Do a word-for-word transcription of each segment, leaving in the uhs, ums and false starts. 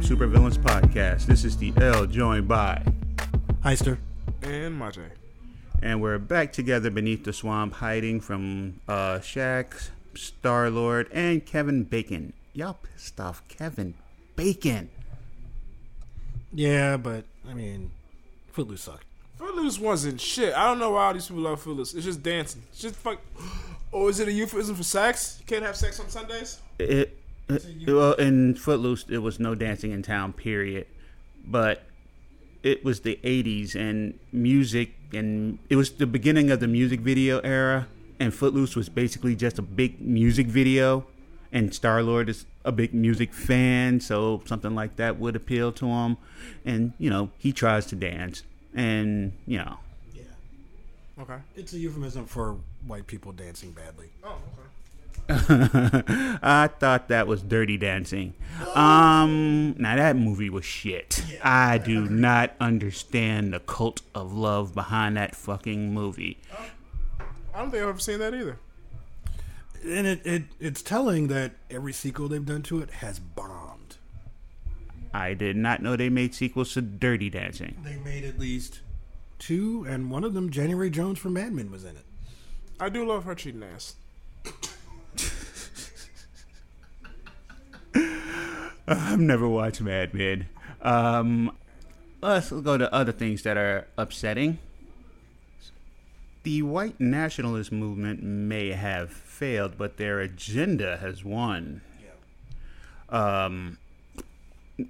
Supervillains Podcast. This is the L, joined by Heister and Majay, and we're back together beneath the swamp, hiding from uh, Shaq, Star-Lord, and Kevin Bacon. Y'all pissed off Kevin Bacon. Yeah, but I mean, Footloose sucked. Footloose wasn't shit. I don't know why all these people love Footloose. It's just dancing. It's just fuck. Oh, is it a euphemism for sex? You can't have sex on Sundays. It. Well, in Footloose, there was no dancing in town, period. But it was the eighties and music, and it was the beginning of the music video era. And Footloose was basically just a big music video. And Star-Lord is a big music fan, so something like that would appeal to him. And, you know, he tries to dance. And, you know. Yeah. Okay. It's a euphemism for white people dancing badly. Oh, okay. I thought that was Dirty Dancing. Um, now that movie was shit. Yeah. I do not understand the cult of love behind that fucking movie. I don't think I've ever seen that either. And it, it it's telling that every sequel they've done to it has bombed. I did not know they made sequels to Dirty Dancing. They made at least two, and one of them, January Jones from Mad Men, was in it. I do love her cheating ass. I've never watched Mad Men. Um, let's go to other things that are upsetting. The white nationalist movement may have failed, but their agenda has won. Yeah. Um,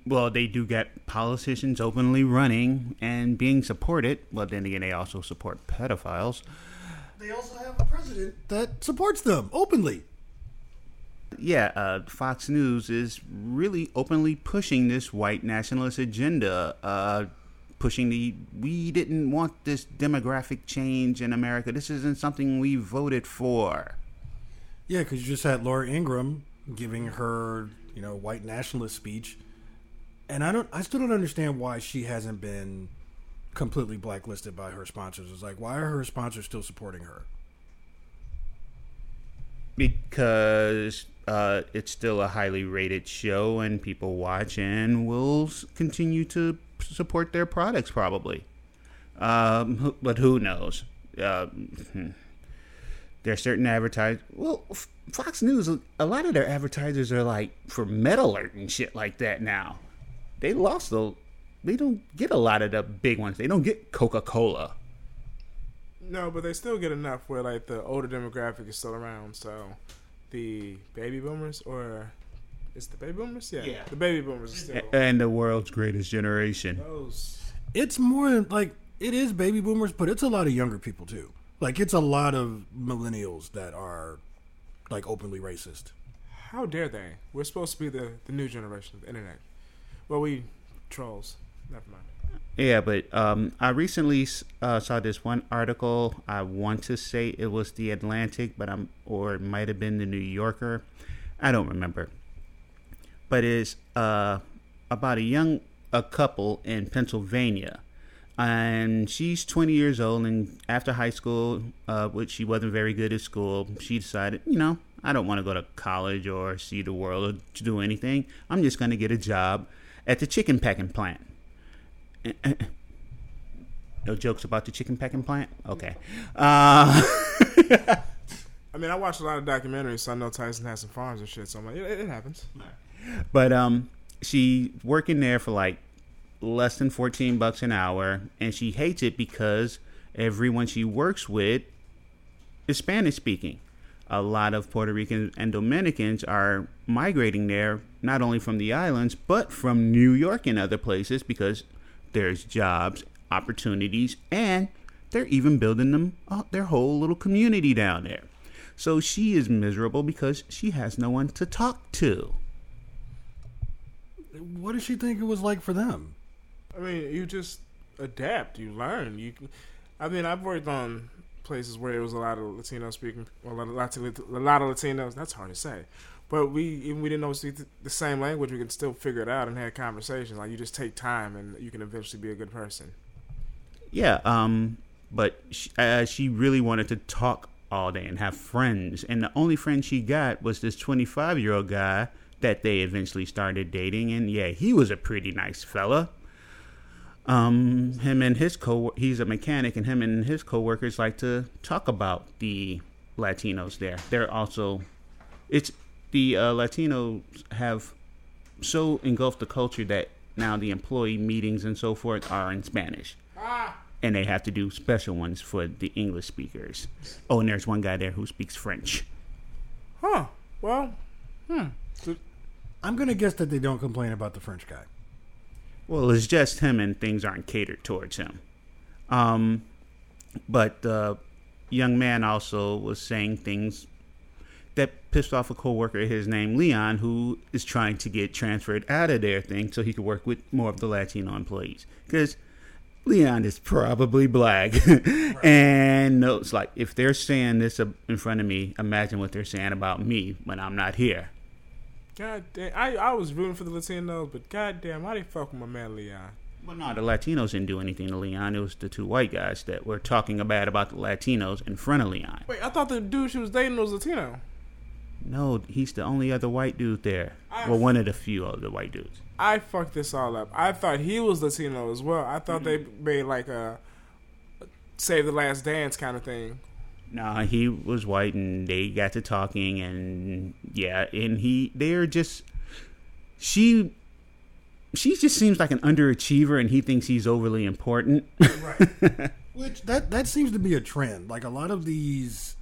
well, they do get politicians openly running and being supported. Well, then again, they also support pedophiles. They also have a president that supports them openly. Yeah, uh, Fox News is really openly pushing this white nationalist agenda, uh, pushing the, we didn't want this demographic change in America. This isn't something we voted for. Yeah, because you just had Laura Ingram giving her, you know, white nationalist speech. And I don't, I still don't understand why she hasn't been completely blacklisted by her sponsors. It's like, why are her sponsors still supporting her? Because uh, it's still a highly rated show and people watch and will continue to support their products probably. Um, but who knows? Uh, there are certain advertisers. Well, Fox News, a lot of their advertisers are like for Metal Alert and shit like that now. They lost the... They don't get a lot of the big ones. They don't get Coca-Cola. No, but they still get enough where like the older demographic is still around. So the baby boomers, or is the baby boomers? Yeah, yeah. The baby boomers are still. And the world's greatest generation. Those. It's more like it is baby boomers, but it's a lot of younger people too. Like it's a lot of millennials that are like openly racist. How dare they? We're supposed to be the, the new generation of the internet. Well, we trolls. Never mind. Yeah, but um, I recently uh, saw this one article. I want to say it was The Atlantic, but I'm, or it might have been The New Yorker. I don't remember. But it's uh, about a young a couple in Pennsylvania, and she's twenty years old. And after high school, uh, which she wasn't very good at school, she decided, you know, I don't want to go to college or see the world or do anything. I'm just going to get a job at the chicken packing plant. No jokes about the chicken packing plant? Okay. Uh, I mean, I watch a lot of documentaries, so I know Tyson has some farms and shit, so I'm like, it, it happens. But um, she working there for like less than fourteen bucks an hour, and she hates it because everyone she works with is Spanish-speaking. A lot of Puerto Ricans and Dominicans are migrating there, not only from the islands, but from New York and other places because... there's jobs, opportunities, and they're even building them uh, their whole little community down there. So she is miserable because she has no one to talk to. What did she think it was like for them? I mean, you just adapt. You learn. You, I mean, I've worked on places where it was a lot of Latino speaking, well, a lot of a lot of Latinos. That's hard to say, but we even we didn't always speak the same language. We could still figure it out and have conversations. Like, you just take time, and you can eventually be a good person. Yeah, um, but she, uh, she really wanted to talk all day and have friends, and the only friend she got was this twenty-five-year-old guy that they eventually started dating, and yeah, he was a pretty nice fella. Um, him and his co he's a mechanic, and him and his coworkers like to talk about the Latinos there. They're also, it's the uh, Latinos have so engulfed the culture that now the employee meetings and so forth are in Spanish, ah. and they have to do special ones for the English speakers. Oh, and there's one guy there who speaks French. Huh. Well, hmm. I'm gonna guess that they don't complain about the French guy. Well, it's just him, and things aren't catered towards him. Um, but the young man also was saying things that pissed off a coworker, his name Leon, who is trying to get transferred out of their thing so he could work with more of the Latino employees. Because Leon is probably black. Right. And knows, like, if they're saying this in front of me, imagine what they're saying about me when I'm not here. God damn, I, I was rooting for the Latinos, but goddamn, I didn't fuck with my man Leon. Well, no, the Latinos didn't do anything to Leon. It was the two white guys that were talking bad about the Latinos in front of Leon. Wait, I thought the dude she was dating was Latino. No, he's the only other white dude there. I, well, one of the few other white dudes. I fucked this all up. I thought he was Latino as well. I thought mm-hmm. they made like a Save the Last Dance kind of thing. Nah, he was white, and they got to talking, and yeah, and he, they're just, she, she just seems like an underachiever, and he thinks he's overly important. Right. Which, that, that seems to be a trend. Like, a lot of these,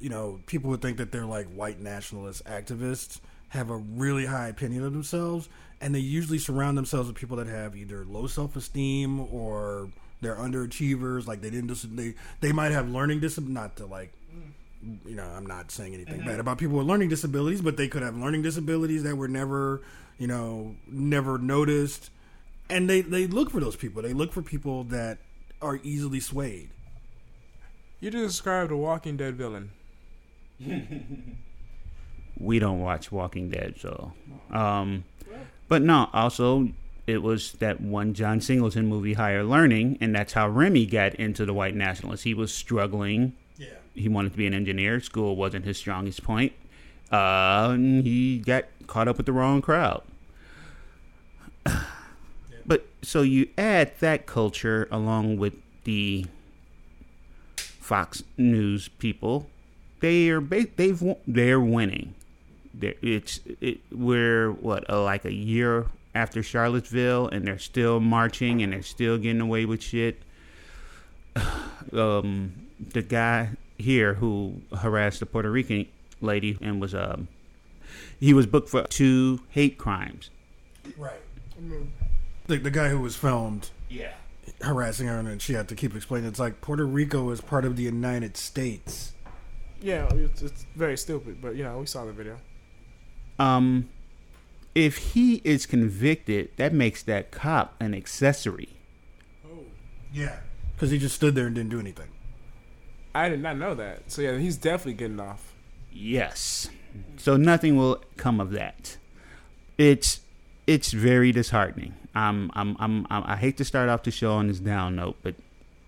you know, people would think that they're like white nationalist activists have a really high opinion of themselves, and they usually surround themselves with people that have either low self-esteem or... they're underachievers. Like, they didn't. Dis- they they might have learning disabilities. Not to, like, you know, I'm not saying anything bad about people with learning disabilities, but they could have learning disabilities that were never, you know, never noticed. And they, they look for those people. They look for people that are easily swayed. You just described a Walking Dead villain. We don't watch Walking Dead, so. Um, but no, also. It was that one John Singleton movie, Higher Learning, and that's how Remy got into the white nationalists. He was struggling. Yeah. He wanted to be an engineer. School wasn't his strongest point. Uh, and he got caught up with the wrong crowd. Yeah. But so you add that culture along with the Fox News people. They are they've they're winning. They're, it's it, we're what uh, like a year after Charlottesville, and they're still marching, and they're still getting away with shit. Um, the guy here who harassed the Puerto Rican lady and was um, he was booked for two hate crimes. Right. The the guy who was filmed, yeah, harassing her, and she had to keep explaining. It's like, Puerto Rico is part of the United States. Yeah, it's, it's very stupid, but you know, we saw the video. Um. If he is convicted, that makes that cop an accessory. Oh, yeah. Because he just stood there and didn't do anything. I did not know that. So, yeah, he's definitely getting off. Yes. So nothing will come of that. It's it's very disheartening. Um, I'm, I'm, I'm, I hate to start off the show on this down note, but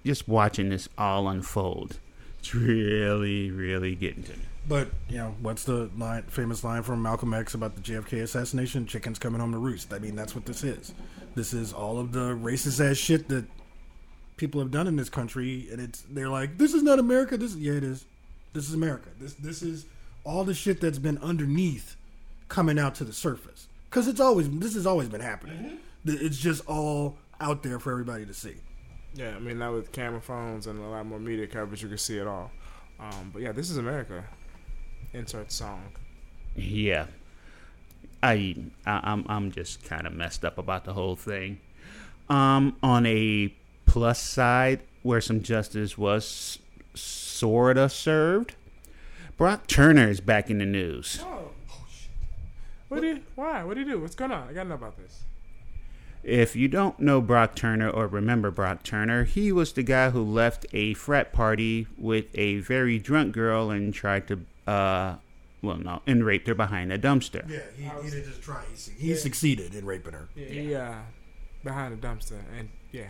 just watching this all unfold, it's really, really getting to me. But, you know, what's the line, famous line from Malcolm X about the J F K assassination? Chicken's coming home to roost. I mean, that's what this is. This is all of the racist-ass shit that people have done in this country, and it's they're like, this is not America. This is, yeah, it is. This is America. This this is all the shit that's been underneath coming out to the surface. Because it's always, this has always been happening. Mm-hmm. It's just all out there for everybody to see. Yeah, I mean, now with camera phones and a lot more media coverage, you can see it all. Um, but, yeah, this is America. Insert song. Yeah, I, I I'm I'm just kind of messed up about the whole thing. Um, on a plus side, where some justice was sorta served, Brock Turner is back in the news. Oh, oh shit! What, what do you? Why? What do you do? What's going on? I gotta know about this. If you don't know Brock Turner or remember Brock Turner, he was the guy who left a frat party with a very drunk girl and tried to, uh, well, no, and raped her behind a dumpster. Yeah, he, he didn't just try. He, he yeah. succeeded in raping her. Yeah, yeah. He, uh, behind a dumpster, and yeah,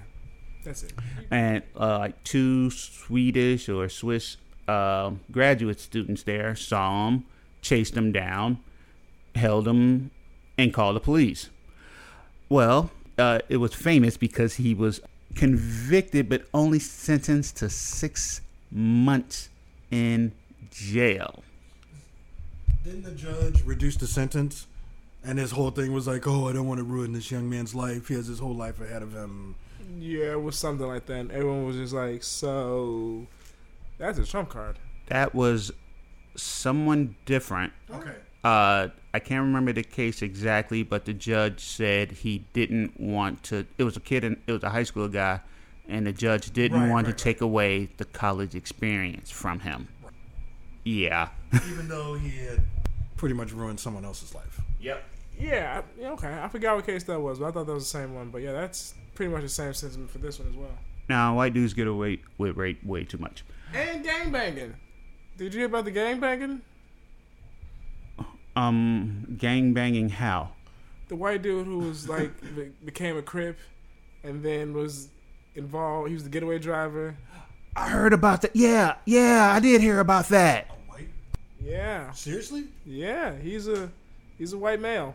that's it. And uh, like two Swedish or Swiss uh, graduate students there saw him, chased him down, held him, and called the police. Well, uh, it was famous because he was convicted but only sentenced to six months in jail. Didn't the judge reduce the sentence? And his whole thing was like, oh, I don't want to ruin this young man's life. He has his whole life ahead of him. Yeah, it was something like that. And everyone was just like, so that's a Trump card. That was someone different. Okay. Uh, I can't remember the case exactly, but the judge said he didn't want to. It was a kid, and it was a high school guy, and the judge didn't right, want right, to right. take away the college experience from him. Right. Yeah. Even though he had pretty much ruined someone else's life. Yep. Yeah. Yeah. Okay. I forgot what case that was, but I thought that was the same one. But yeah, that's pretty much the same sentiment for this one as well. Now, white dudes get away with rape way too much. And gang banging. Did you hear about the gang banging? Um, gang banging how? The white dude who was like became a Crip and then was involved. He was the getaway driver. I heard about that. Yeah, yeah, I did hear about that. A white? Yeah. Seriously? Yeah, he's a he's a white male.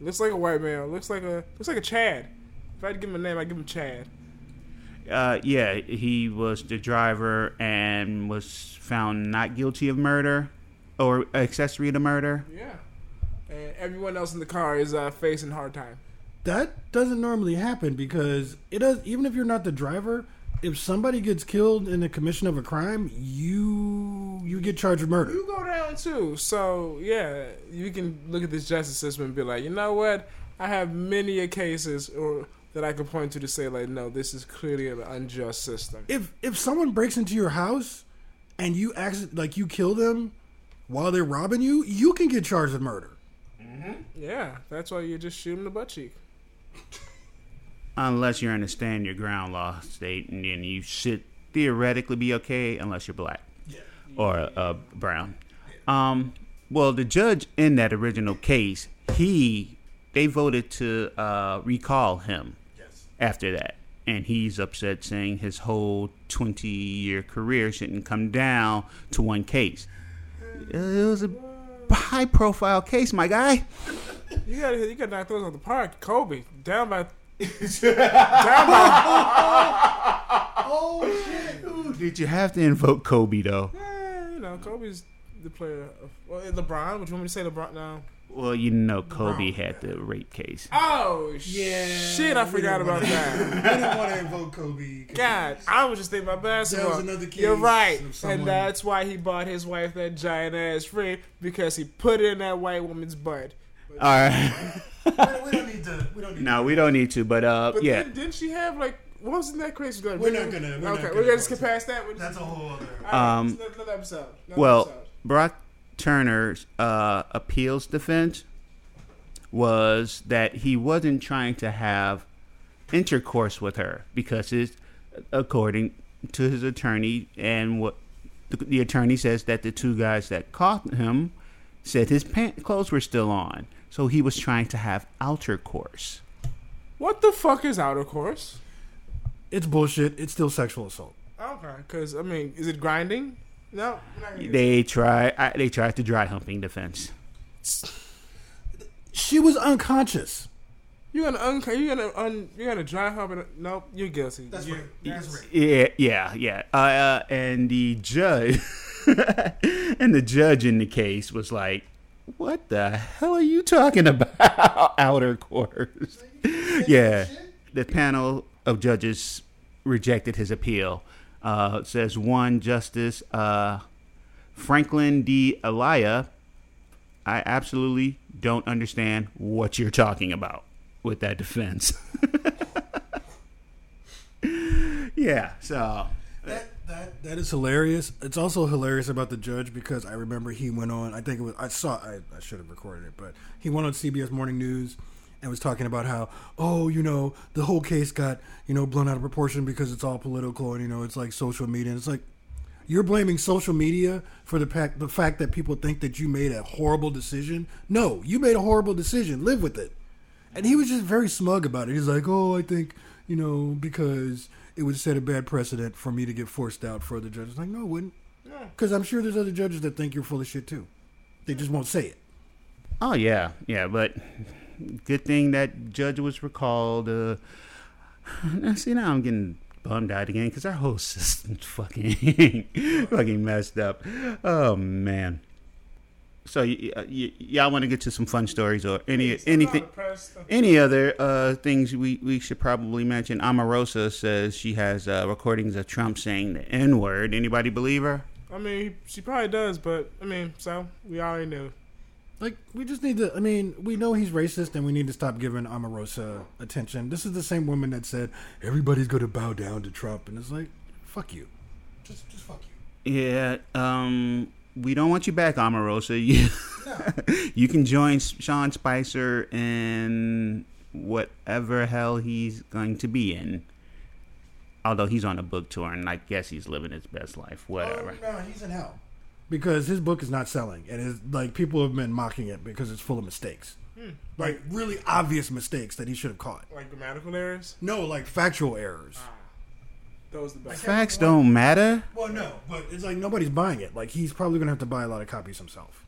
Looks like a white male. Looks like a looks like a Chad. If I had to give him a name, I'd give him Chad. Uh, yeah, he was the driver and was found not guilty of murder. Or accessory to murder. Yeah. And everyone else in the car is uh, facing hard time. That doesn't normally happen because it does. Even if you're not the driver, if somebody gets killed in the commission of a crime, you you get charged with murder. You go down too. So, yeah, you can look at this justice system and be like, you know what? I have many cases or that I can point to to say, like, no, this is clearly an unjust system. If if someone breaks into your house and you accident, like you kill them, while they're robbing you, you can get charged with murder. Mm-hmm. Yeah, that's why you just shoot them in the butt cheek. Unless you're in a stand your ground law state, and then you should theoretically be okay unless you're black yeah. or uh, brown. Yeah. Um, well, the judge in that original case, he they voted to uh, recall him yes. after that. And he's upset saying his whole twenty-year career shouldn't come down to one case. It was a high-profile case, my guy. You gotta, you gotta knock those out the park, Kobe. Down by, down by. Oh shit! Ooh, did you have to invoke Kobe though? Yeah, you know Kobe's the player. Of, well, LeBron. Would you want me to say LeBron now? Well, you know Kobe LeBron. had the rape case. Oh yeah! Shit, I forgot about that. I didn't want to invoke Kobe. God, I was just thinking about basketball. That was another case. You're right, and that's why he bought his wife that giant ass ring because he put it in that white woman's butt. But all right. we don't need to. We don't need. No, to. we don't need to. But uh, but yeah. Then, didn't she have like? Wasn't that crazy? We're, we're not gonna. We're okay, not gonna we're gonna skip past that. We're that's just, a whole other. Right, um. Another, another episode. Another well, episode. Brock Turner's uh, appeals defense was that he wasn't trying to have intercourse with her because, his, according to his attorney, and what the, the attorney says that the two guys that caught him said his pant clothes were still on, so he was trying to have outercourse. What the fuck is outercourse? It's bullshit. It's still sexual assault. Okay, because I mean, is it grinding? No, they try. I, they tried to dry humping defense. She was unconscious. You gonna un? You gonna un? You gonna dry hump? And, nope, you're guilty. That's you're, right. That's right. Yeah, yeah, yeah. Uh, uh, and the judge, and the judge in the case was like, "What the hell are you talking about? Outer course?" Yeah, the panel of judges rejected his appeal. Uh, it says one Justice uh, Franklin D. Elia. I absolutely don't understand what you're talking about with that defense. yeah, so that, that that is hilarious. It's also hilarious about the judge because I remember he went on. I think it was I saw I, I should have recorded it, but he went on C B S Morning News and was talking about how, oh, you know, the whole case got, you know, blown out of proportion because it's all political and, you know, it's like social media. And it's like, you're blaming social media for the fact, the fact that people think that you made a horrible decision. No, you made a horrible decision. Live with it. And he was just very smug about it. He's like, oh, I think, you know, because it would set a bad precedent for me to get forced out for other judges. Like, no, it wouldn't. Because I'm sure there's other judges that think you're full of shit, too. They just won't say it. Oh, yeah. Yeah, but good thing that judge was recalled. Uh, see, now I'm getting bummed out again because our whole system's fucking fucking messed up. Oh, man. So y- y- y- y'all want to get to some fun stories or any anything, any other uh, things we, we should probably mention? Omarosa says she has uh, recordings of Trump saying the N-word. Anybody believe her? I mean, she probably does, but I mean, so we already knew. Like, we just need to, I mean, we know he's racist and we need to stop giving Omarosa attention. This is the same woman that said, everybody's going to bow down to Trump. And it's like, fuck you. Just, just fuck you. Yeah, um... we don't want you back, Omarosa. You, no. You can join Sean Spicer in whatever hell he's going to be in. Although he's on a book tour, and I guess he's living his best life. Whatever. Oh, no, he's in hell because his book is not selling, and it's like people have been mocking it because it's full of mistakes, hmm. like really obvious mistakes that he should have caught, like grammatical errors. No, like factual errors. Uh. Those the best. Facts don't matter. Well, no, but it's like nobody's buying it. Like, he's probably gonna have to buy a lot of copies himself.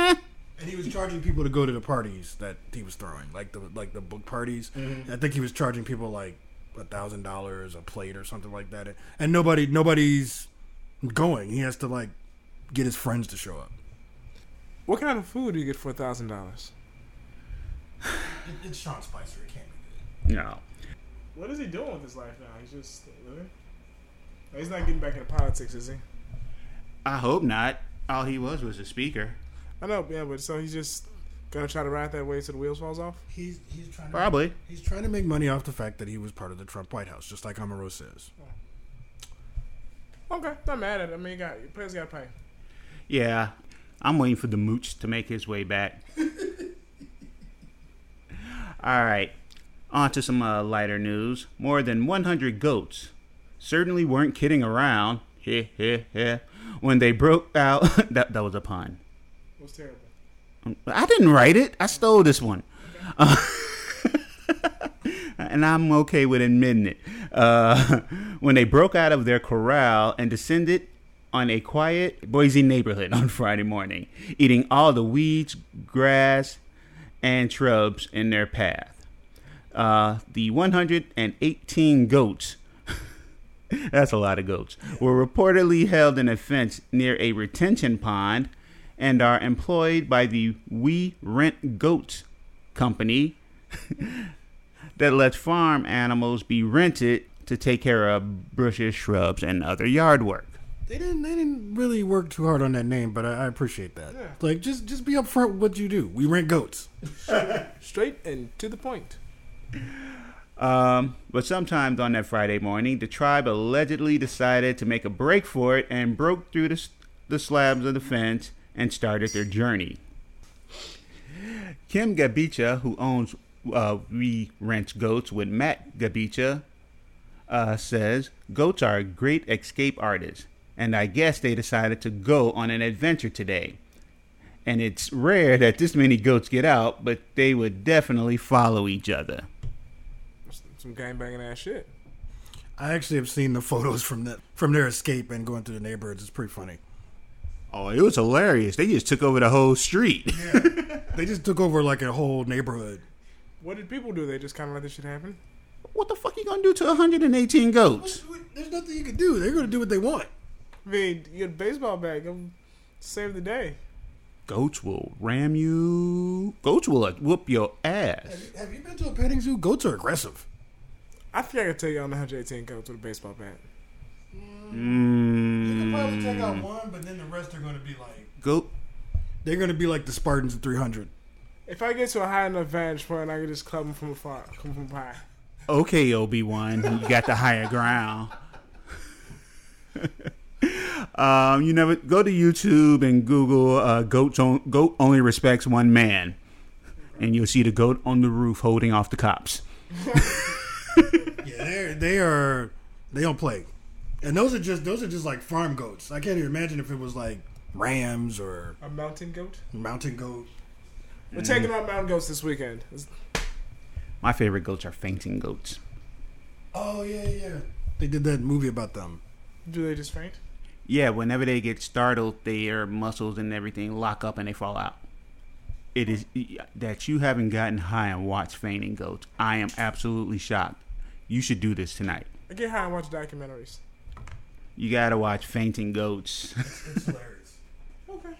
And he was charging people to go to the parties that he was throwing, like the like the book parties. Mm-hmm. I think he was charging people like a thousand dollars a plate or something like that. And nobody nobody's going. He has to like get his friends to show up. What kind of food do you get for a thousand dollars? It's Sean Spicer. It can't be good. No. What is he doing with his life now? He's just living? He's not getting back into politics, is he? I hope not. All he was was a speaker. I know, yeah, but so he's just gonna try to ride that way until the wheels falls off. He's he's trying to probably. Make, he's trying to make money off the fact that he was part of the Trump White House, just like Omarosa is. Oh. Okay, not mad at it. I mean, you got your players got to pay. Yeah, I'm waiting for the mooch to make his way back. All right. On to some uh, lighter news. More than one hundred goats certainly weren't kidding around heh, heh, heh, when they broke out. that, that was a pun. It was terrible. I didn't write it. I stole this one. Okay. Uh, and I'm okay with admitting it. Uh, when they broke out of their corral and descended on a quiet Boise neighborhood on Friday morning, eating all the weeds, grass, and shrubs in their path. Uh, the one hundred eighteen goats, that's a lot of goats, were reportedly held in a fence near a retention pond and are employed by the We Rent Goats company that lets farm animals be rented to take care of bushes, shrubs, and other yard work. They didn't They didn't really work too hard on that name, but I, I appreciate that. Yeah. Like, just, just be upfront with what you do. We rent goats. Straight and to the point. Um, but sometimes on that Friday morning, the tribe allegedly decided to make a break for it and broke through the, the slabs of the fence and started their journey. Kim Gabicha, who owns uh, We Rent Goats with Matt Gabicha, uh, says, goats are a great escape artist, and I guess they decided to go on an adventure today. And it's rare that this many goats get out, but they would definitely follow each other. Some gangbanging ass shit. I actually have seen the photos from the, from their escape and going through the neighborhoods. It's pretty funny. Oh, it was hilarious. They just took over the whole street. Yeah. They just took over like a whole neighborhood. What did people do? They just kind of let this shit happen? What the fuck are you going to do to one hundred eighteen goats? There's nothing you can do. They're going to do what they want. I mean, you get a baseball bat. Go save the day. Goats will ram you. Goats will whoop your ass. Have you, have you been to a petting zoo? Goats are aggressive. I think I can take on one hundred eighteen goats with a baseball bat. Mm. You can probably take out one, but then the rest are going to be like... Goat. They're going to be like the Spartans in three hundred. If I get to a high enough vantage point, I can just club them from afar. Come from high. Okay, Obi-Wan. You got the higher ground. um, you never go to YouTube and Google uh, goats on, goat only respects one man. and you'll see the goat on the roof holding off the cops. Yeah, they are. They don't play, and those are just those are just like farm goats. I can't even imagine if it was like rams or a mountain goat. Mountain goat. We're mm. taking out mountain goats this weekend. My favorite goats are fainting goats. Oh yeah, yeah. They did that movie about them. Do they just faint? Yeah, whenever they get startled, their muscles and everything lock up and they fall out. It is that you haven't gotten high and watched fainting goats. I am absolutely shocked. You should do this tonight. I get high and watch documentaries. You gotta watch fainting goats. It's, it's hilarious. Okay.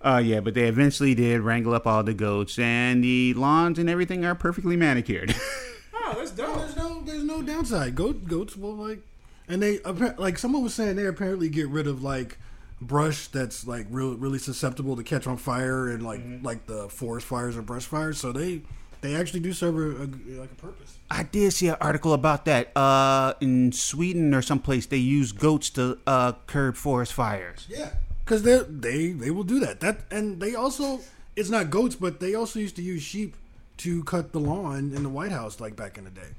Uh, yeah, but they eventually did wrangle up all the goats, and the lawns and everything are perfectly manicured. Oh, that's dope. There's no, there's no downside. Goat, goats will like, and they like someone was saying they apparently get rid of like brush that's like real, really susceptible to catch on fire and like mm-hmm. like the forest fires or brush fires. So they. They actually do serve a, a, like a purpose. I did see an article about that. Uh, in Sweden or someplace, they use goats to uh, curb forest fires. Yeah, because they they they will do that. That and they also it's not goats, but they also used to use sheep to cut the lawn in the White House, like back in the day.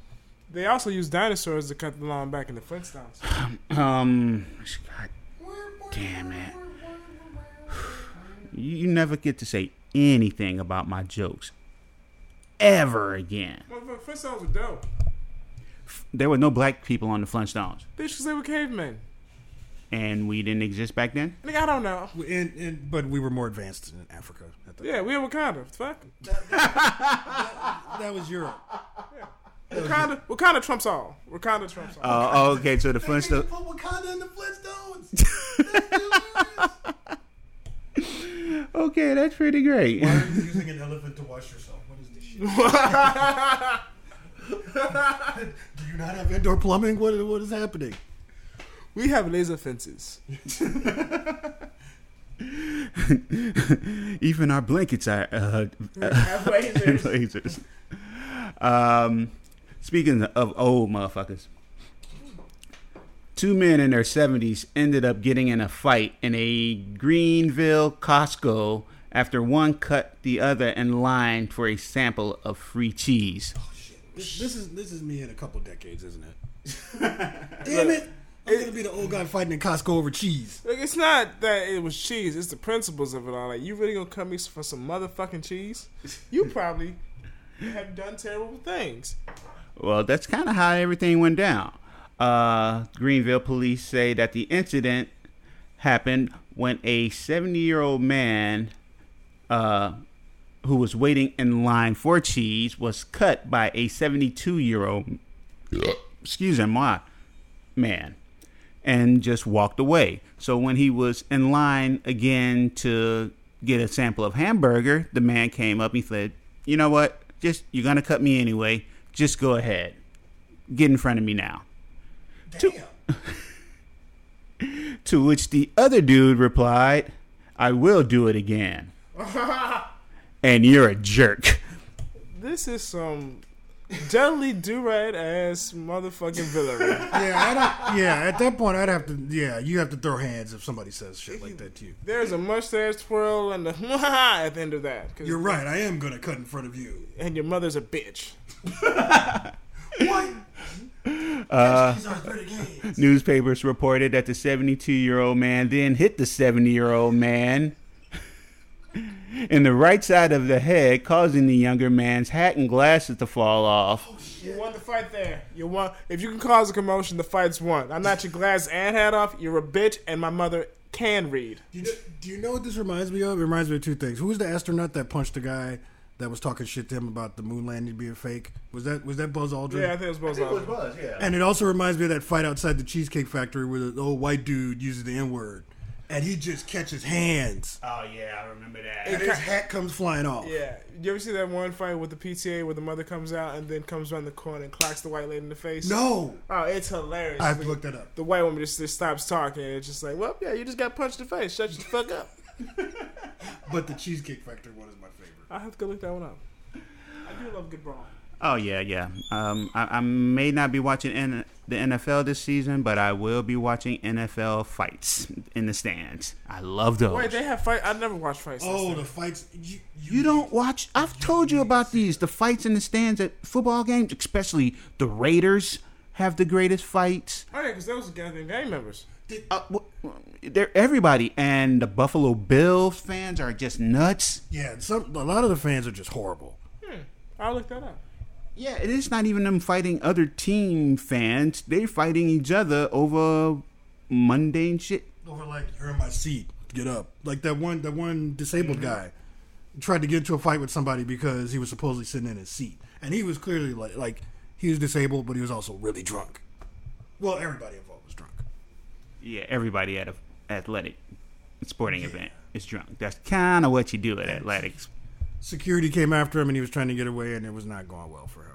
They also used dinosaurs to cut the lawn back in the Flintstones. um, God damn it! You never get to say anything about my jokes. Ever again. Well, the Flintstones were dope. There were no black people on the Flintstones. Bitch, because they were cavemen. And we didn't exist back then? Nigga, I don't know. And, and, but we were more advanced in Africa. At the yeah, we were Wakanda. Fuck. That, that, that, that was Europe. Yeah. Wakanda, Wakanda trumps all. Wakanda trumps all. Uh, oh, okay, so the Flintstones. Put Wakanda in the Flintstones. That's okay, that's pretty great. Why are you using an elephant to wash yourself? Do you not have indoor plumbing? What what is happening? We have laser fences. Even our blankets are uh, have lasers. lasers. Um, speaking of old motherfuckers, two men in their seventies ended up getting in a fight in a Greenville Costco. After one cut the other in line for a sample of free cheese. Oh shit! This, this is this is me in a couple decades, isn't it? Damn it! I'm it, gonna be the old guy fighting in Costco over cheese. Like, it's not that it was cheese; it's the principles of it all. Like, you really gonna cut me for some motherfucking cheese? You probably have done terrible things. Well, that's kind of how everything went down. Uh, Greenville police say that the incident happened when a seventy-year-old man. Uh, who was waiting in line for cheese was cut by a seventy-two-year-old excuse me, man, and just walked away. So when he was in line again to get a sample of hamburger, the man came up and he said, "You know what? Just you're gonna cut me anyway. Just go ahead, get in front of me now." Damn. To, to which the other dude replied, "I will do it again." And you're a jerk. This is some deadly do-rag ass motherfucking villainy. Yeah, I don't, yeah. At that point, I'd have to. Yeah, you have to throw hands if somebody says shit like that to you. There's a mustache twirl and a at the end of that. You're right. I am gonna cut in front of you. And your mother's a bitch. What? Uh, newspapers reported that the seventy-two-year-old man then hit the seventy-year-old man. In the right side of the head, causing the younger man's hat and glasses to fall off. Oh, shit. You won the fight there. You won. If you can cause a commotion, the fight's won. I'm not your glass and hat off. You're a bitch, and my mother can read. Do you know, do you know what this reminds me of? It reminds me of two things. Who was the astronaut that punched the guy that was talking shit to him about the moon landing being fake? Was that was that Buzz Aldrin? Yeah, I think it was Buzz Aldrin. It was Buzz, yeah. And it also reminds me of that fight outside the Cheesecake Factory where the old white dude uses the N-word. And he just catches hands. Oh, yeah, I remember that. And his hat comes flying off. Yeah. You ever see that one fight with the P T A where the mother comes out and then comes around the corner and clocks the white lady in the face? No. Oh, it's hilarious. I've looked that up. The white woman just, just stops talking and it's just like, well, yeah, you just got punched in the face. Shut the fuck up. But the Cheesecake Factory one is my favorite. I have to go look that one up. I do love good brawn. Oh, yeah, yeah. Um, I, I may not be watching N- the N F L this season, but I will be watching N F L fights in the stands. I love those. Wait, they have fights? I never watched fights. Oh, the fights. You, you, you don't watch? I've told you about these. The fights in the stands at football games, especially the Raiders, have the greatest fights. Oh, yeah, because those are gathering gang members. Uh, they're everybody, and the Buffalo Bills fans are just nuts. Yeah, some a lot of the fans are just horrible. Hmm. I'll look that up. Yeah, and it's not even them fighting other team fans. They're fighting each other over mundane shit. Over like, you're in my seat, get up. Like that one, that one disabled mm-hmm. guy tried to get into a fight with somebody because he was supposedly sitting in his seat, and he was clearly like, like he was disabled, but he was also really drunk. Well, everybody involved was drunk. Yeah, everybody at a athletic sporting yeah. event is drunk. That's kind of what you do at athletics. Security came after him, and he was trying to get away, and it was not going well for him.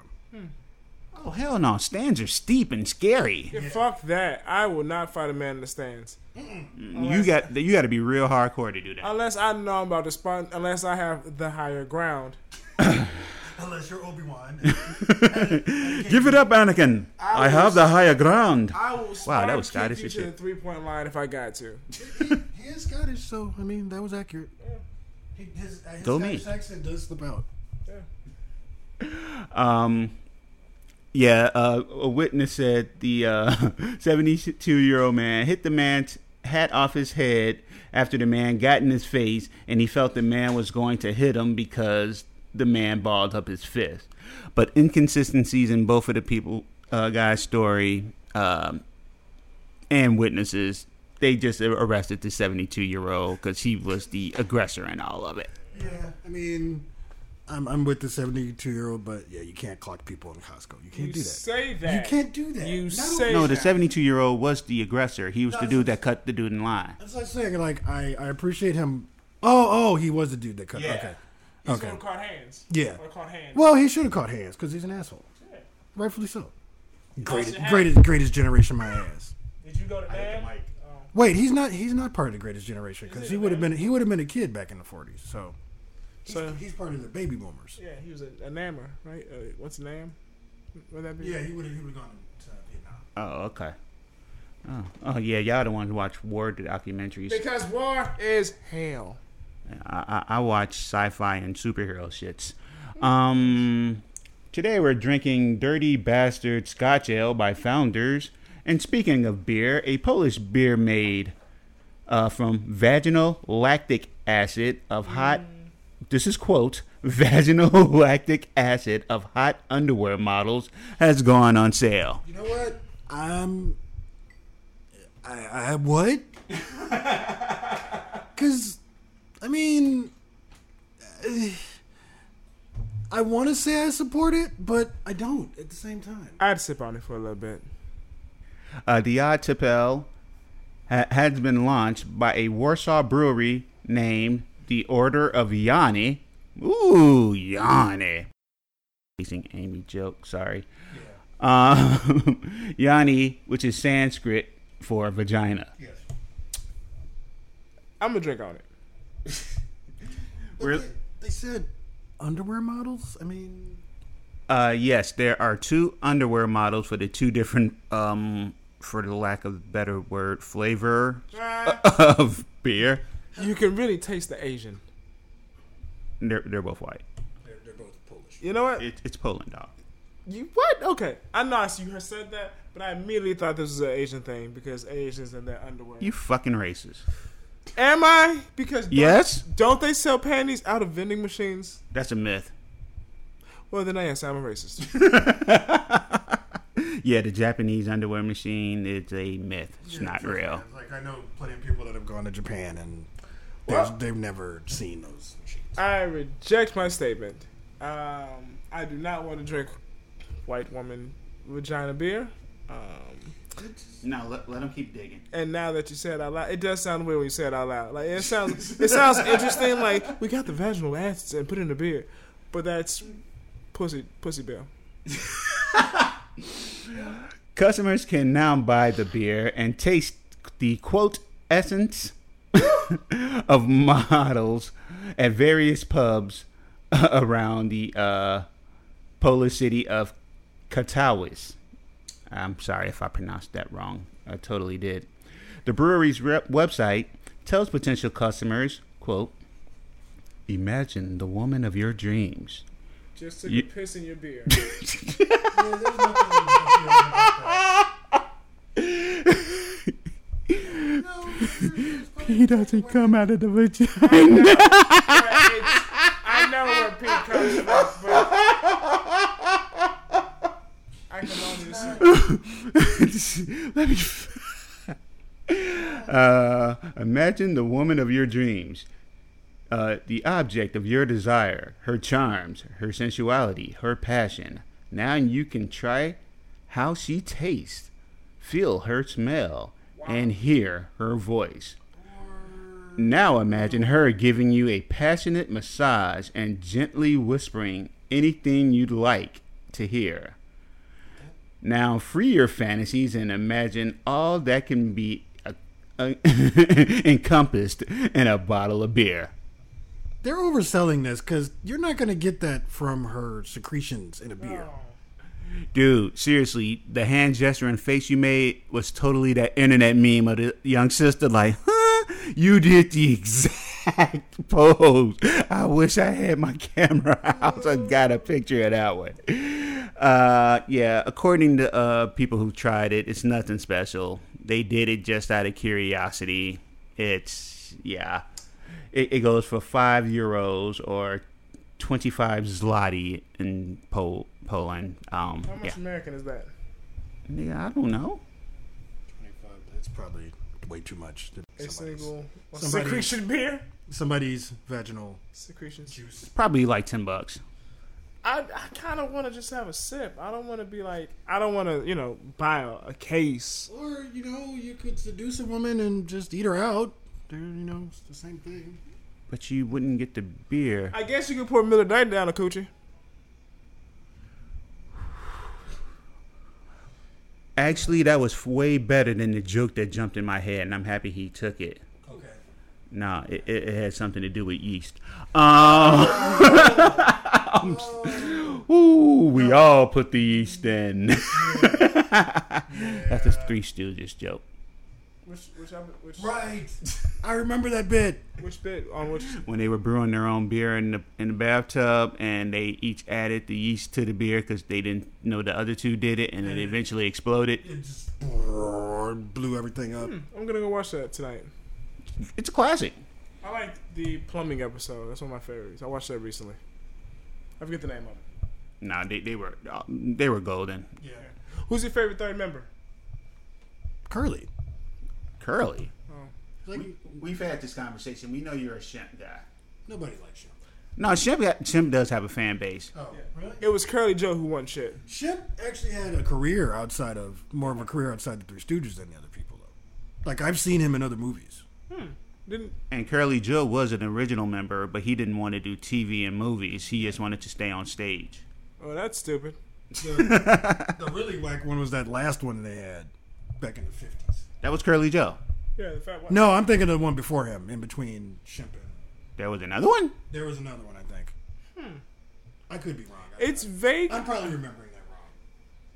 Hmm. Oh, hell no. Stands are steep and scary. Yeah, yeah. Fuck that. I will not fight a man in the stands. You got you got to be real hardcore to do that. Unless I know I'm about to spawn, unless I have the higher ground. Unless you're Obi-Wan. Give it up, Anakin. I, I have the higher ground. I will wow, that was Scottish shit. To the three-point line if I got to. He is Scottish, so, I mean, that was accurate. Yeah. His, his Go me. Accent does slip out. Yeah. Um, yeah. Uh, a witness said the uh, seventy-two-year-old man hit the man's hat off his head after the man got in his face, and he felt the man was going to hit him because the man balled up his fist. But inconsistencies in both of the people uh, guy's story um, and witnesses. They just arrested the seventy-two-year-old because he was the aggressor in all of it. Yeah, I mean, I'm I'm with the seventy-two-year-old, but yeah, you can't clock people in Costco. You can't you do that. You say that. You can't do that. You no, say no, the seventy-two-year-old was the aggressor. He was no, the dude that cut the dude in line. That's like saying, like, I, I appreciate him. Oh, oh, he was the dude that cut. Yeah. Okay. He okay. should have caught hands. Yeah. Or caught hands. Well, he should have caught hands because he's an asshole. Yeah. Rightfully so. Greatest, greatest, greatest generation, my ass. Did you go to bed? Wait, he's not. He's not part of the greatest generation because he would have been. He would have been a kid back in the forties. So, he's, so he's part of the baby boomers. Yeah, he was a, a Nammer, right? Uh, what's Nam? Would that be? Yeah, he would have. He would have gone to Vietnam. Oh, okay. Oh, oh yeah. Y'all the ones who watch war documentaries because war is hell. I, I, I watch sci-fi and superhero shits. Um, today we're drinking Dirty Bastard Scotch Ale by Founders. And speaking of beer, a Polish beer made uh, from vaginal lactic acid of hot, mm. this is quote, vaginal lactic acid of hot underwear models has gone on sale. You know what? Um, I, I what? Because, I mean, I want to say I support it, but I don't at the same time. I'd sip on it for a little bit. Uh, the Odd-Tipel ha- has been launched by a Warsaw brewery named the Order of Yanni. Ooh, Yanni. Amazing Amy joke, sorry. Yeah. Uh, Yanni, which is Sanskrit for vagina. Yes. I'm going to drink on it. Really? They, they said underwear models? I mean... Uh, yes, there are two underwear models for the two different... Um, for the lack of a better word, flavor uh, of beer. You can really taste the Asian. They're they're both white. They're, they're both Polish. You know what? It, it's Poland, dog. You what? Okay, I know you said that, but I immediately thought this was an Asian thing because Asians and their underwear. You fucking racist. Am I? Because don't, yes, don't they sell panties out of vending machines? That's a myth. Well, then I guess I'm a racist. Yeah, the Japanese underwear machine is a myth. It's yeah, not it's real. Like, I know plenty of people that have gone to Japan, and well, they've never seen those machines. I reject my statement. Um, I do not want to drink white woman vagina beer. Um, no, let, let them keep digging. And now that you said it out loud, it does sound weird when you say it out loud. Like, it sounds, it sounds interesting, like, we got the vaginal acids and put in the beer. But that's pussy, pussy beer. Customers can now buy the beer and taste the quote essence of models at various pubs around the uh, Polish city of Katowice. I'm sorry if I pronounced that wrong. I totally did. The brewery's rep- website tells potential customers, quote, imagine the woman of your dreams. Just took you- a piss in your beer. Yeah, there's nothing about that. No, pee doesn't come out of the vagina. I know, I know where pee comes from, but I can only say. Let me. Uh, imagine the woman of your dreams, uh, the object of your desire, her charms, her sensuality, her passion. Now you can try how she tastes, feel her smell, and hear her voice. Now imagine her giving you a passionate massage and gently whispering anything you'd like to hear. Now free your fantasies and imagine all that can be uh, uh, encompassed in a bottle of beer. They're overselling this because you're not going to get that from her secretions in a beer. Oh. Dude, seriously, the hand gesture and face you made was totally that internet meme of the young sister, like, huh? You did the exact pose. I wish I had my camera out. I got a picture of that one. Uh, yeah, according to uh, people who tried it, it's nothing special. They did it just out of curiosity. It's, yeah. It, it goes for five euros or twenty-five zloty in Pol- Poland. Um, How much yeah. American is that? Yeah, I don't know. twenty-five, that's probably way too much. To a single secretion beer? Somebody's vaginal secretion juice. It's probably like ten bucks. I, I kind of want to just have a sip. I don't want to be like, I don't want to, you know, buy a, a case. Or, you know, you could seduce a woman and just eat her out. They're, you know, it's the same thing. But you wouldn't get the beer. I guess you could pour Miller Dite down a coochie. Actually, that was way better than the joke that jumped in my head, and I'm happy he took it. Okay. No, it, it, it had something to do with yeast. Um, oh. Ooh, we all put the yeast in. Yeah. That's a Three Stooges joke. Which, which, which, right, I remember that bit. Which bit? On which? When they were brewing their own beer in the in the bathtub, and they each added the yeast to the beer because they didn't know the other two did it, and it eventually exploded. It just blew everything up. Hmm, I'm gonna go watch that tonight. It's a classic. I like the plumbing episode. That's one of my favorites. I watched that recently. I forget the name of it. Nah, they they were they were golden. Yeah. Who's your favorite third member? Curly. Curly. Oh. Like, we, we've had this conversation. We know you're a Shemp guy. Nobody likes Shemp. No, Shemp, Shemp does have a fan base. Oh, yeah. Really? It was Curly Joe who won shit. Shemp actually had a career outside of, more of a career outside the Three Stooges than the other people, though. Like, I've seen him in other movies. Hmm. Didn't. And Curly Joe was an original member, but he didn't want to do T V and movies. He just wanted to stay on stage. Oh, that's stupid. The, the really whack one was that last one they had back in the fifties. That was Curly Joe. Yeah, the fat one. No, I'm thinking of the one before him, in between Shemp and... There was another one? There was another one, I think. Hmm. I could be wrong. I it's vague. I'm probably remembering that wrong.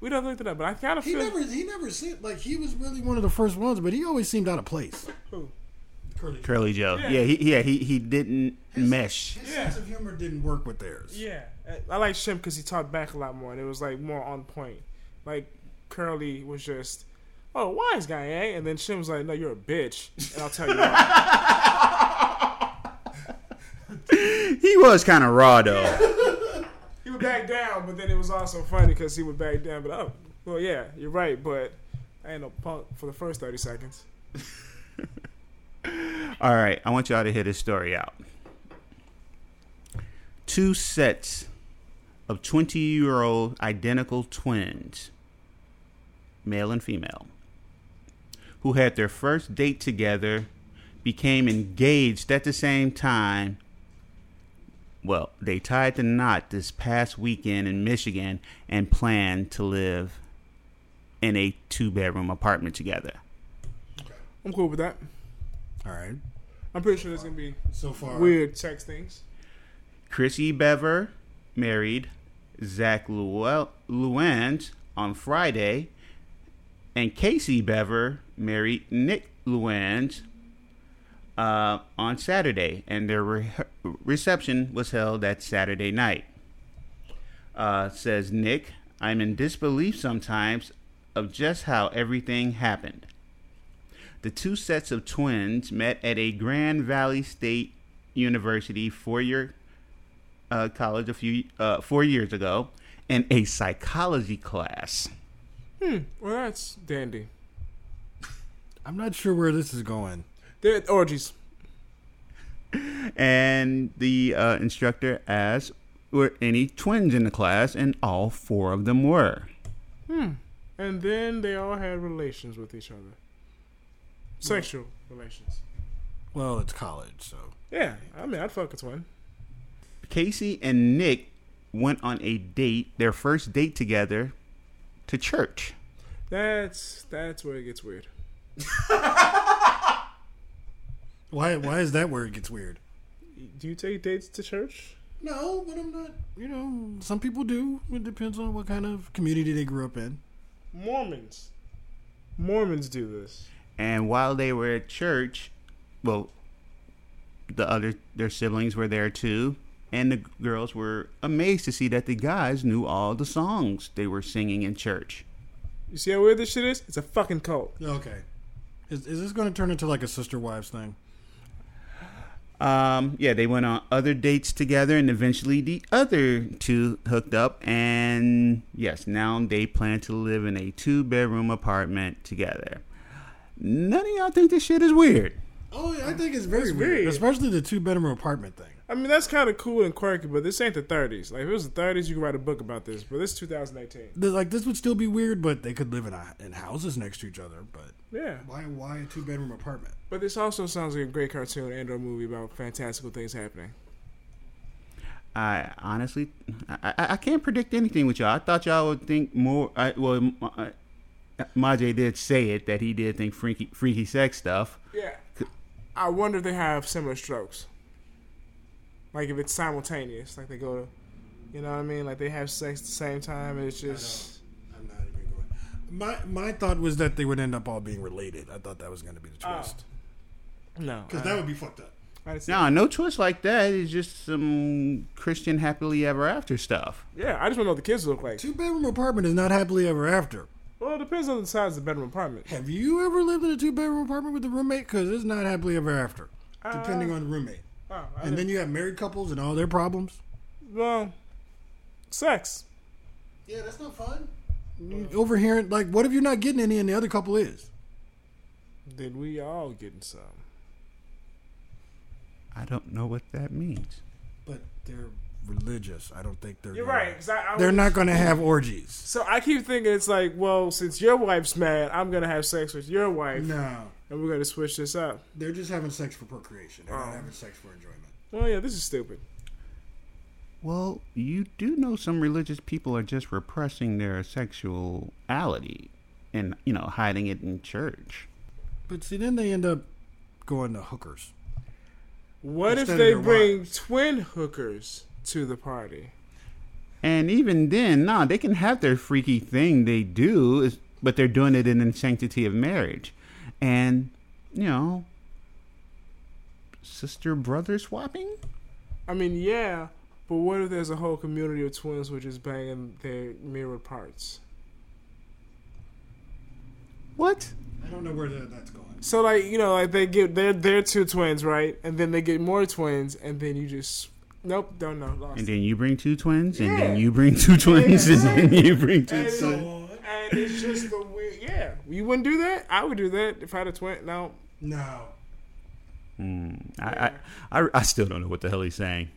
We don't look it up, but I kind of feel... Never, he never seemed... Like, he was really one of the first ones, but he always seemed out of place. Who? Curly, Curly Joe. Joe. Yeah, yeah, he, yeah he, he didn't his, mesh. His yeah. sense of humor didn't work with theirs. Yeah. I like Shemp because he talked back a lot more, and it was, like, more on point. Like, Curly was just... Oh, wise guy, eh? And then Shemp was like, no, you're a bitch. And I'll tell you why. He was kind of raw, though. Yeah. He would back down, but then it was also funny because he would back down. But, oh, well, yeah, you're right, but I ain't no punk for the first thirty seconds. All right, I want y'all to hear this story out. Two sets of twenty-year-old identical twins, male and female, who had their first date together, became engaged at the same time. Well, they tied the knot this past weekend in Michigan and plan to live in a two-bedroom apartment together. I'm cool with that. All right. I'm pretty sure there's going to be so far weird sex things. Chrissy Bever married Zach Llewell- Llewans on Friday, and Casey Bever married Nick Llewans uh, on Saturday, and their re- reception was held that Saturday night. Uh, says Nick, I'm in disbelief sometimes of just how everything happened. The two sets of twins met at a Grand Valley State University four-year uh, college a few uh, four years ago in a psychology class. Hmm. Well, that's dandy. I'm not sure where this is going. They're at orgies. And the uh, instructor asked, were any twins in the class? And all four of them were. Hmm. And then they all had relations with each other. Sexual relations. Well, it's college, so. Yeah, I mean, I'd fuck a twin. Casey and Nick went on a date, their first date together, to church. That's that's where it gets weird. Why why is that where it gets weird? Do you take dates to church? No, but I'm not, you know, some people do. It depends on what kind of community they grew up in. Mormons. Mormons do this. And while they were at church, well, the other their siblings were there too, and the girls were amazed to see that the guys knew all the songs they were singing in church. You see how weird this shit is? It's a fucking cult. Okay. Is is this going to turn into like a sister wives thing? Um, yeah, they went on other dates together, and eventually the other two hooked up, and yes, now they plan to live in a two-bedroom apartment together. None of y'all think this shit is weird. Oh, I think it's very weird. weird. Especially the two-bedroom apartment thing. I mean, that's kind of cool and quirky, but this ain't the thirties. Like, if it was the thirties, you could write a book about this, but this is two thousand eighteen. This, like, this would still be weird, but they could live in a, in houses next to each other, but... Yeah. Why, why a two-bedroom apartment? But this also sounds like a great cartoon and or movie about fantastical things happening. I honestly... I, I, I can't predict anything with y'all. I thought y'all would think more... I, well... I, Majay did say it, that he did think freaky, freaky sex stuff. Yeah. I wonder if they have similar strokes. Like, if it's simultaneous. Like, they go to, you know what I mean? Like, they have sex at the same time. It's just... I'm not even going... My my thought was that they would end up all being related. I thought that was going to be the twist. Oh. No. Because that would be fucked up. Nah, no twist like that. It's just some Christian happily ever after stuff. Yeah, I just want to know what the kids look like. Two-bedroom apartment is not happily ever after. Well, it depends on the size of the bedroom apartment. Have you ever lived in a two-bedroom apartment with a roommate? Because it's not happily ever after, uh, depending on the roommate. Uh, and then you have married couples and all their problems. Well, sex. Yeah, that's not fun. Over here, like, what if you're not getting any and the other couple is? Then we all getting some. I don't know what that means. But they're... religious. I don't think they're you're gonna, right I, I they're was, not going to have orgies. So I keep thinking it's like, well, since your wife's mad, I'm going to have sex with your wife. No. And we're going to switch this up. They're just having sex for procreation. They're um, not having sex for enjoyment. Well, yeah, this is stupid. Well, you do know some religious people are just repressing their sexuality and, you know, hiding it in church. But see, then they end up going to hookers. What if they bring wives? Twin hookers to the party? And even then, nah, they can have their freaky thing they do, is, but they're doing it in the sanctity of marriage. And, you know, sister-brother swapping? I mean, yeah, but what if there's a whole community of twins which is banging their mirror parts? What? I don't know where that's going. So, like, you know, like, they get, they're, they're two twins, right? And then they get more twins, and then you just... Nope, don't know. Lost. And then you bring two twins, and yeah. then you bring two twins, yeah, exactly. and then you bring two and twins. It's, and it's just the weird, yeah. You wouldn't do that? I would do that if I had a twin. No. No. Mm, yeah. I, I, I still don't know what the hell he's saying.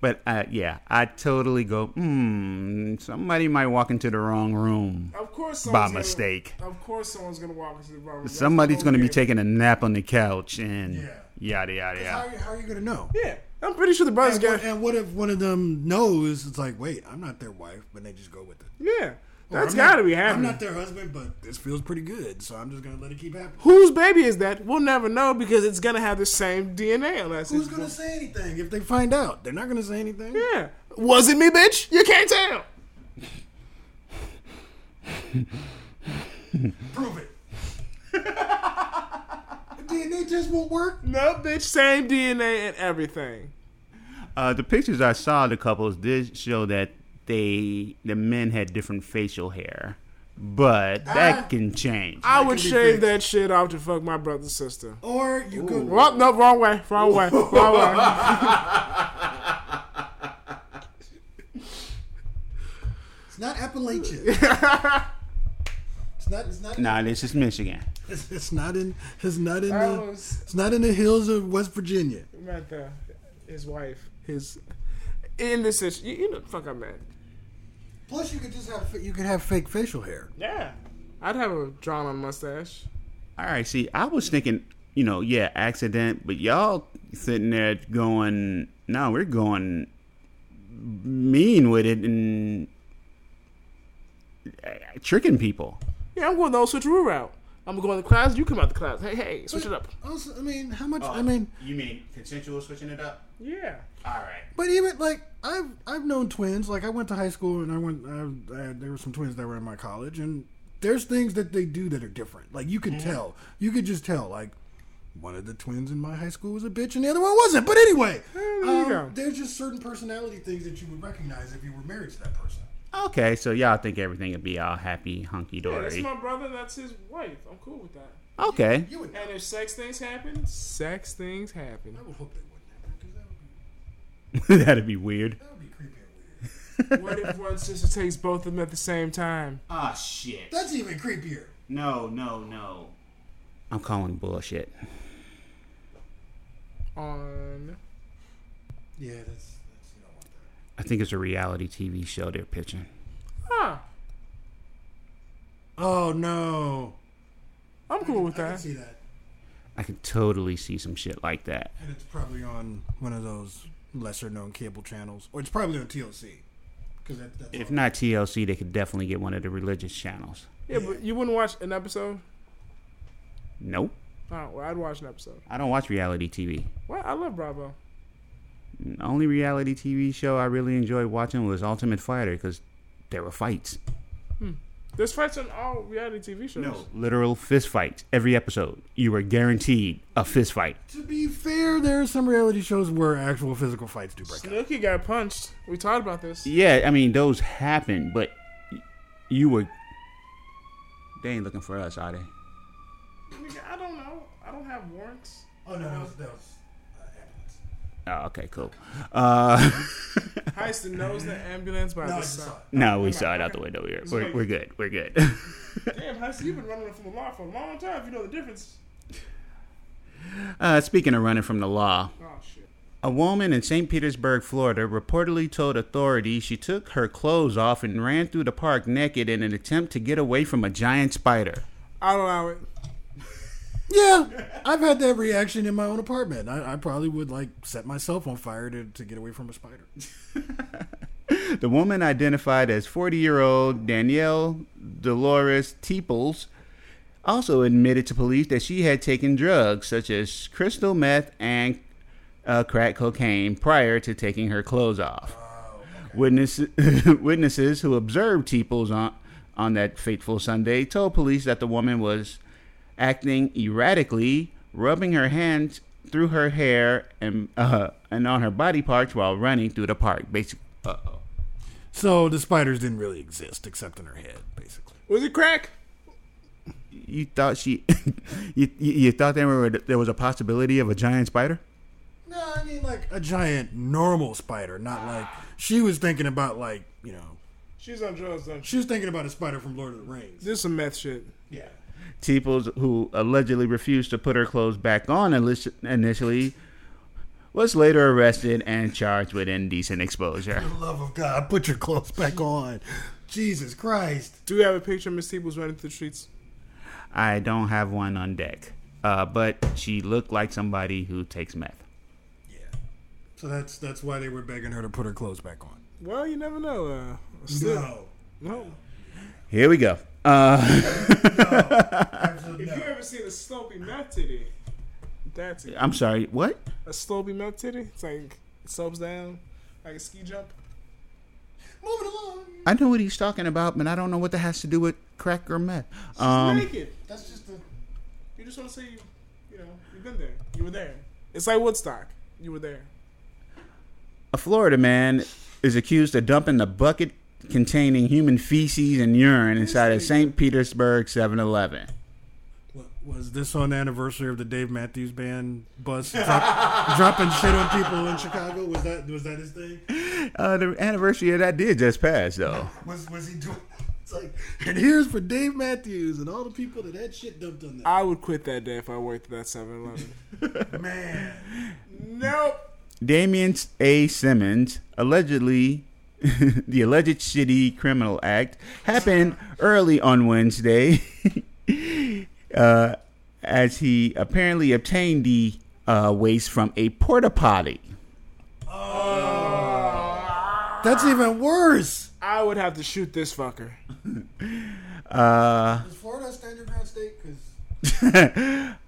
But, uh, yeah, I totally go, hmm, somebody might walk into the wrong room of course by gonna, mistake. Of course someone's going to walk into the wrong room. Somebody's going to be taking a nap on the couch and yeah. yada, yada, yada. How, how are you going to know? Yeah. I'm pretty sure the brothers got... And what if one of them knows, it's like, wait, I'm not their wife, but they just go with it. Yeah. Or that's got to be happening. I'm not their husband, but this feels pretty good, so I'm just going to let it keep happening. Whose baby is that? We'll never know because it's going to have the same D N A unless Who's going to say anything if they find out? They're not going to say anything. Yeah. Was it me, bitch? You can't tell. Prove it. D N A just won't work? No, bitch. Same D N A and everything. Uh, the pictures I saw of the couples did show that they the men had different facial hair. But that I, can change. I that would shave that shit off to fuck my brother's sister. Or you Ooh. could... Well, no, wrong way. Wrong way. Wrong way. It's not Appalachia. it's not... It's not... Nah, this is Michigan. It's, it's not in... It's not in I the... Was, it's not in the hills of West Virginia. Right there. His wife. His... In this issue... You, you know... Fuck, I'm mad. Plus, you could just have you could have fake facial hair. Yeah, I'd have a drawn-on mustache. All right, see, I was thinking, you know, yeah, accident, but y'all sitting there going, no, we're going mean with it and tricking people. Yeah, I'm going the old switcheroo route. I'm going to class. You come out the class. Hey, hey, switch but it up. Also, I mean, how much? Oh, I mean, you mean consensual switching it up? Yeah. All right. But even like I've I've known twins. Like I went to high school and I went. I, I, there were some twins that were in my college, and there's things that they do that are different. Like you can mm-hmm. tell. You could just tell. Like one of the twins in my high school was a bitch, and the other one wasn't. But anyway, there you um, go. There's just certain personality things that you would recognize if you were married to that person. Okay, so y'all think everything would be all happy, hunky-dory. Yeah, that's my brother, that's his wife. I'm cool with that. Okay. You, you would, and if sex things happen, sex things happen. I would hope they wouldn't happen, because that would be... That'd be weird. That would be creepy and weird. What if one sister takes both of them at the same time? Ah, oh, shit. That's even creepier. No, no, no. I'm calling bullshit. On... Yeah, that's... I think it's a reality T V show they're pitching. Huh. Oh, no. I'm cool with that. I can see that. I could totally see some shit like that. And it's probably on one of those lesser-known cable channels. Or it's probably on T L C. Cause that, that's if not T L C, they could definitely get one of the religious channels. Yeah, yeah, but you wouldn't watch an episode? Nope. Oh, well, I'd watch an episode. I don't watch reality T V. Well, I love Bravo. The only reality T V show I really enjoyed watching was Ultimate Fighter because there were fights. Hmm. There's fights on all reality T V shows. No, literal fist fights. Every episode, you were guaranteed a fist fight. To be fair, there are some reality shows where actual physical fights do break out. Snooki got punched. We talked about this. Yeah, I mean, those happen, but you were... They ain't looking for us, are they? I don't know. I don't have warrants. Oh, no, that was... That was... Oh, okay, cool. Uh, Heist knows the ambulance by no, the side. No, we saw it out the window. We're, we're, we're good. We're good. Damn, Heist, you've been running from the law for a long time. You know the difference. Uh, speaking of running from the law, oh, shit. A woman in Saint Petersburg, Florida, reportedly told authorities she took her clothes off and ran through the park naked in an attempt to get away from a giant spider. I don't know it. Yeah, I've had that reaction in my own apartment. I, I probably would, like, set myself on fire to, to get away from a spider. The woman identified as forty-year-old Danielle Dolores Teeples also admitted to police that she had taken drugs such as crystal meth and uh, crack cocaine prior to taking her clothes off. Oh, okay. Witness, witnesses who observed Teeples on, on that fateful Sunday told police that the woman was... acting erratically, rubbing her hands through her hair and uh, and on her body parts while running through the park. Basically, uh-oh. So the spiders didn't really exist except in her head, basically. Was it crack? You thought she, you, you you thought there were there was a possibility of a giant spider? No, I mean like a giant normal spider, not like she was thinking about like you know. She's on drugs. She was thinking about a spider from Lord of the Rings. This is some meth shit. Yeah. Teeples, who allegedly refused to put her clothes back on initially, was later arrested and charged with indecent exposure. For the love of God, put your clothes back on. Jesus Christ. Do you have a picture of Miss Teeples running through the streets? I don't have one on deck. Uh, but she looked like somebody who takes meth. Yeah. So that's that's why they were begging her to put her clothes back on. Well, you never know. Uh, still, no. No. Here we go. Uh, no, if you ever seen a slopey mouth titty, that's it. I'm sorry, what? A slopey mouth titty? It's like it slopes down like a ski jump. Moving along. I know what he's talking about, but I don't know what that has to do with crack or meth. She's um, naked. That's just the. You just want to say, you, you know, you've been there. You were there. It's like Woodstock. You were there. A Florida man is accused of dumping a bucket containing human feces and urine inside a Saint Petersburg seven eleven. Was this on the anniversary of the Dave Matthews Band bus drop, dropping shit on people in Chicago? Was that was that his thing? Uh, the anniversary of that did just pass, though. was was he doing? It's like, and here's for Dave Matthews and all the people that had shit dumped on them. I would quit that day if I worked at that seven eleven. Man, nope. Damian A. Simmons allegedly. The alleged shitty criminal act happened early on Wednesday. Uh, as he apparently obtained the uh, waste from a porta potty. Oh, that's even worse. I would have to shoot this fucker. uh, Is Florida a stand your ground state? Because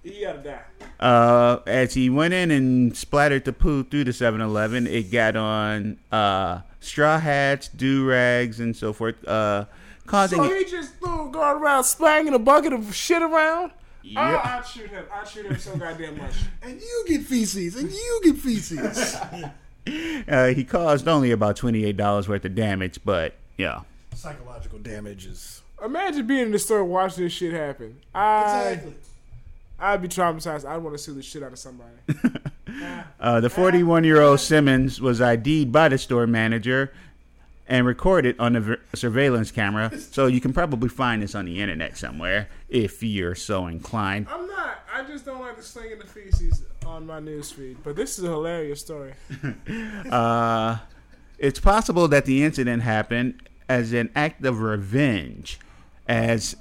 you gotta die. Uh, as he went in and splattered the poo through the seven eleven, it got on uh, straw hats, do rags, and so forth. Uh, So he just threw, going around slanging a bucket of shit around? Yep. Oh, I'd shoot him. I'd shoot him so goddamn much. And you get feces. And you get feces. uh, he caused only about twenty-eight dollars worth of damage, but, yeah. Psychological damage is... Imagine being in the store and watching this shit happen. I, exactly. I'd be traumatized. I'd want to sue the shit out of somebody. nah. uh, the forty-one-year-old Simmons was I D'd by the store manager and record it on a ver- surveillance camera, so you can probably find this on the internet somewhere if you're so inclined. I'm not. I just don't like the slinging the feces on my newsfeed, but this is a hilarious story. uh, it's possible that the incident happened as an act of revenge, as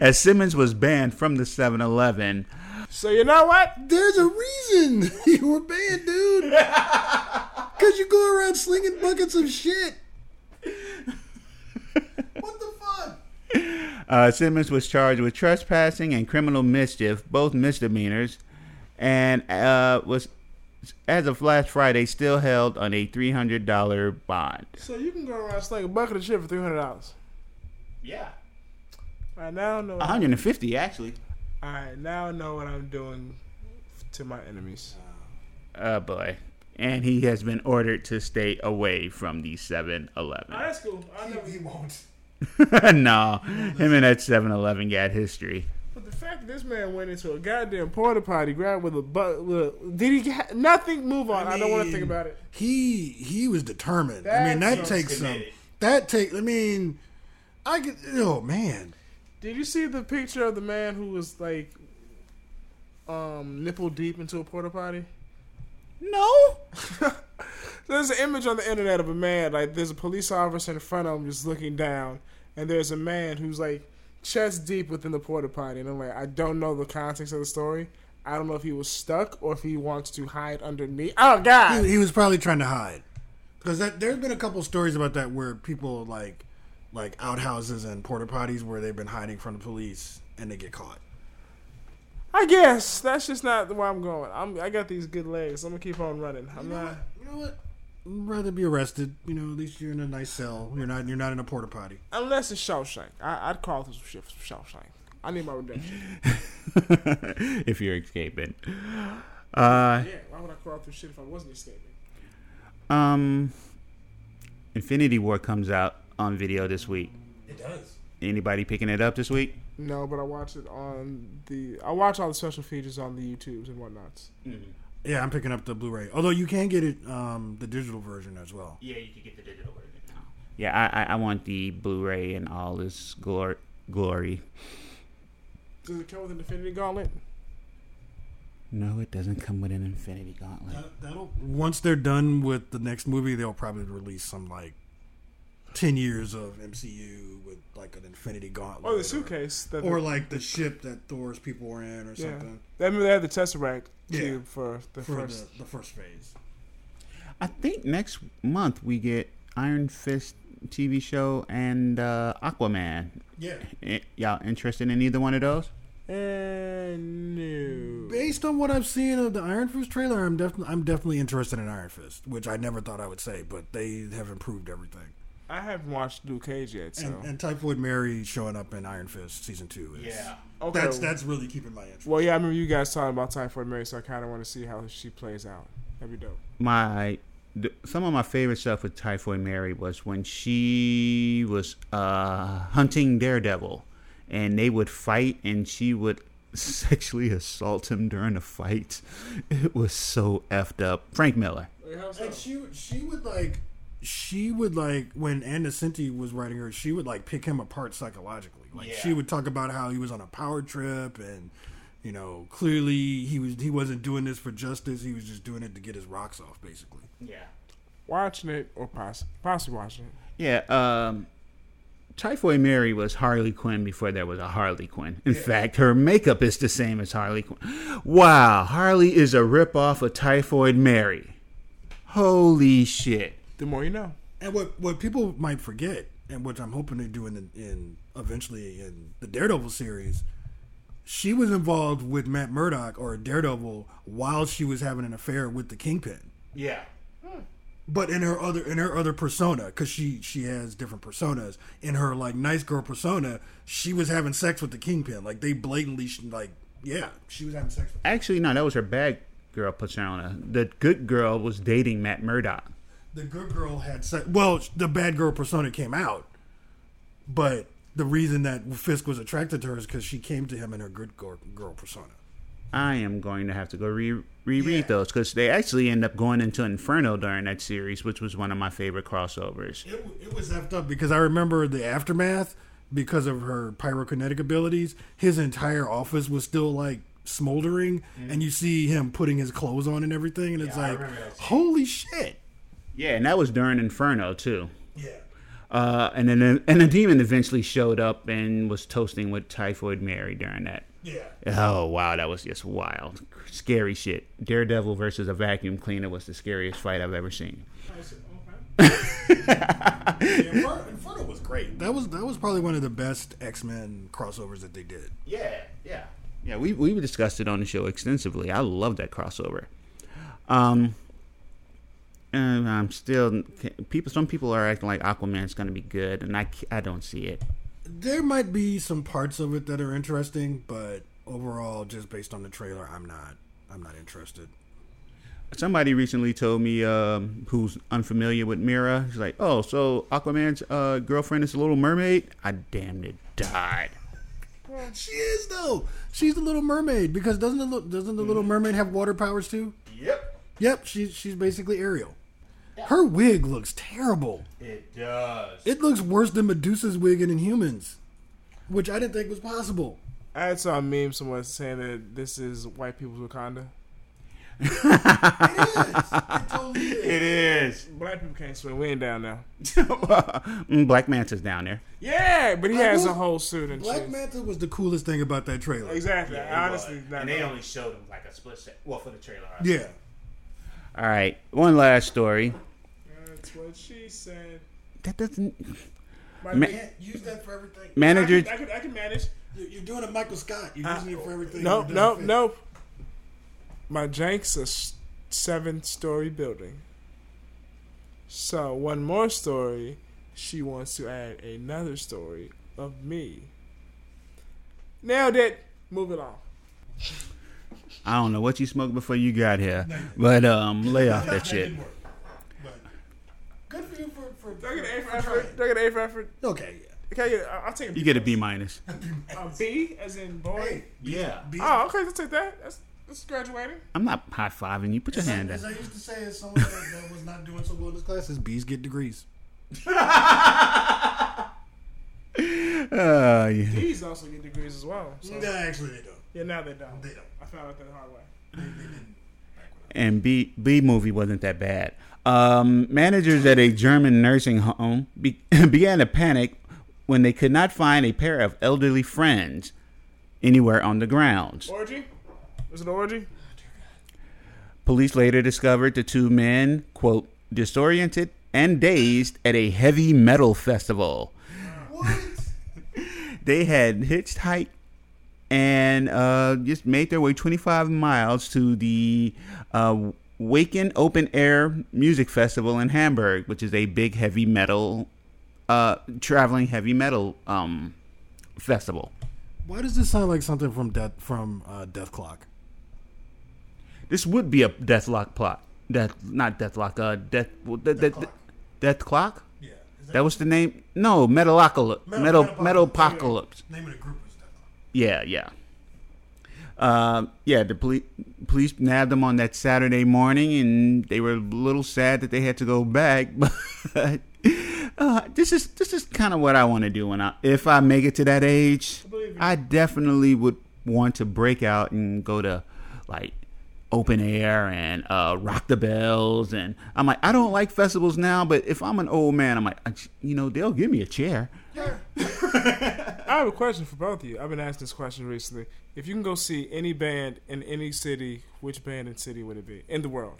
as Simmons was banned from the seven eleven. So you know what? There's a reason you were banned, dude. Because you go around slinging buckets of shit. What the fuck? Uh, Simmons was charged with trespassing and criminal mischief, both misdemeanors, and uh, was, as of last Friday, still held on a three hundred dollars bond. So you can go around slinging a bucket of shit for three hundred dollars? Yeah. I now know. one hundred fifty dollars, actually. I now know what I'm doing to my enemies. Oh, boy. And he has been ordered to stay away from the seven eleven. Oh, that's cool. I know he won't. No. Him and that seven eleven got history. But the fact that this man went into a goddamn porta potty, grabbed with a butt. Did he get nothing? Move on. I, mean, I don't want to think about it. He he was determined. That's I mean, that takes some. That takes. I mean, I could. Oh, man. Did you see the picture of the man who was like um, nipple deep into a porta potty? No. There's an image on the internet of a man, like there's a police officer in front of him just looking down, and there's a man who's like chest deep within the porta potty, and I'm like, I don't know the context of the story. I don't know if he was stuck or if he wants to hide underneath. Oh God, he, he was probably trying to hide, because that, there's been a couple stories about that where people like like outhouses and porta potties where they've been hiding from the police and they get caught. I guess that's just not the way I'm going. I'm, I got these good legs. I'm gonna keep on running. I'm you know not. What? You know what? I'd rather be arrested. You know, at least you're in a nice cell. You're not. You're not in a porta potty. Unless it's Shawshank. I, I'd call this shit Shawshank. I need my redemption. If you're escaping. Uh, yeah. Why would I crawl through shit if I wasn't escaping? Um. Infinity War comes out on video this week. It does. Anybody picking it up this week? No, but I watch it on the... I watch all the special features on the YouTubes and whatnots. Mm-hmm. Yeah, I'm picking up the Blu-ray. Although you can get it, um, the digital version as well. Yeah, you can get the digital version. Yeah, I, I want the Blu-ray and all this glor- glory. Does it come with an Infinity Gauntlet? No, it doesn't come with an Infinity Gauntlet. That, that'll once they're done with the next movie, they'll probably release some, like, Ten years of M C U with like an Infinity Gauntlet, or the suitcase, or, or like the ship that Thor's people were in, or something. Yeah. I mean, they had the Tesseract cube yeah. for the for first the, the first phase. I think next month we get Iron Fist T V show and uh, Aquaman. Yeah, y- y'all interested in either one of those? Uh, no. based on what I've seen of the Iron Fist trailer, I'm definitely I'm definitely interested in Iron Fist, which I never thought I would say, but they have improved everything. I haven't watched Luke Cage yet, so. And, and Typhoid Mary showing up in Iron Fist season two is yeah. Okay. That's that's really keeping my interest. Well, yeah, I remember you guys talking about Typhoid Mary, so I kind of want to see how she plays out. That'd be dope. My some of my favorite stuff with Typhoid Mary was when she was uh, hunting Daredevil, and they would fight, and she would sexually assault him during the fight. It was so effed up. Frank Miller. Wait, how's that? And she she would like. She would, like, when Anna Senti was writing her, she would, like, pick him apart psychologically. Like, yeah. She would talk about how he was on a power trip and, you know, clearly he, was, he wasn't doing this for justice. He was just doing it to get his rocks off, basically. Yeah. Watching it or poss- possibly watching it. Yeah. Um, Typhoid Mary was Harley Quinn before there was a Harley Quinn. In yeah. fact, her makeup is the same as Harley Quinn. Wow. Harley is a ripoff of Typhoid Mary. Holy shit. The more you know. And what, what people might forget, and which I'm hoping to do in, the, in eventually in the Daredevil series, she was involved with Matt Murdock or Daredevil while she was having an affair with the Kingpin. Yeah. Hmm. But in her other in her other persona, because she, she has different personas, in her like nice girl persona, she was having sex with the Kingpin. Like they blatantly like yeah, she was having sex with. Actually, no, that was her bad girl persona. The good girl was dating Matt Murdock. The good girl had sex. Well, the bad girl persona came out, but the reason that Fisk was attracted to her is because she came to him in her good girl, girl persona. I am going to have to go re- reread yeah. those because they actually end up going into Inferno during that series, which was one of my favorite crossovers. It, it was effed up because I remember the aftermath because of her pyrokinetic abilities. His entire office was still like smoldering, mm-hmm. and you see him putting his clothes on and everything, and it's yeah, like, holy shit. Yeah, and that was during Inferno, too. Yeah. Uh, and then and the demon eventually showed up and was toasting with Typhoid Mary during that. Yeah. Oh, wow, that was just wild. Scary shit. Daredevil versus a vacuum cleaner was the scariest fight I've ever seen. Okay. yeah, Inferno, Inferno was great. That was that was probably one of the best X-Men crossovers that they did. Yeah, yeah. Yeah, we, we discussed it on the show extensively. I love that crossover. Um... And I'm still people. Some people are acting like Aquaman's going to be good, and I, I don't see it. There might be some parts of it that are interesting, but overall, just based on the trailer, I'm not I'm not interested. Somebody recently told me um, who's unfamiliar with Mira. She's like, "Oh, so Aquaman's uh, girlfriend is a Little Mermaid." I damn near died. She is though. She's the Little Mermaid because doesn't the doesn't the mm. Little Mermaid have water powers too? Yep. Yep. She's she's basically Ariel. Her wig looks terrible. It does. It looks worse than Medusa's wig in Inhumans, which I didn't think was possible. I saw a meme someone saying that this is white people's Wakanda. It is. It totally is. It is. Black people can't swim. We ain't down now. Black Manta's down there. Yeah, but he Black has was, a whole suit and Black shit. Manta was the coolest thing about that trailer. Exactly. Yeah, honestly, not and they only showed him like a split set. Well, for the trailer. I yeah. Think. All right, one last story. That's what she said. That doesn't. Right, Ma- can't use that for everything. Manager, I can, I can, I can manage. You're, you're doing a Michael Scott. You're uh, using it for everything. Nope, nope, nope. My Jank's a seven-story building. So one more story. She wants to add another story of me. Nailed it. Move it on. I don't know what you smoked before you got here, but um, lay off that shit. Work, good for you for for. Do I get an A for effort? Do I get an A for effort? Okay, yeah. Okay, yeah. I'll take a B. You get a B minus. A B as in boy. Hey, B, yeah. B. Oh, okay. I'll take that. That's that's graduating. I'm not high fiving you. Put your as hand I, down. As I used to say, as someone that was not doing so well in this class, is B's get degrees. Uh, yeah. D's also get degrees as well. So. No, actually, they don't. Yeah, now they don't. They don't. I found out the hard way. They, they didn't. And B B movie wasn't that bad. Um, managers at a German nursing home be, began to panic when they could not find a pair of elderly friends anywhere on the grounds. Orgy? Was it an orgy? Police later discovered the two men, quote, disoriented and dazed at a heavy metal festival. What? They had hitchhiked and uh, just made their way twenty-five miles to the uh, Wacken Open Air Music Festival in Hamburg, which is a big heavy metal, uh, traveling heavy metal um, festival. Why does this sound like something from Death from uh, Death Clock? This would be a Deathlock plot. Death, not Deathlock. Uh, Death. Well, de- Death, de- Clock. De- Death Clock. Yeah. That, that was the name. No, Metalocalypse. Metal, Metal, Metalocalypse. The name of the group was Deathlock. Yeah, yeah. Uh, yeah. The police police nabbed them on that Saturday morning, and they were a little sad that they had to go back. But uh, this is this is kind of what I want to do when I, if I make it to that age, I, I definitely would want to break out and go to like open air and uh, rock the bells. And I'm like, I don't like festivals now, but if I'm an old man, I'm like, you know, they'll give me a chair. Yeah. I have a question for both of you. I've been asked this question recently. If you can go see any band in any city, which band and city would it be in the world?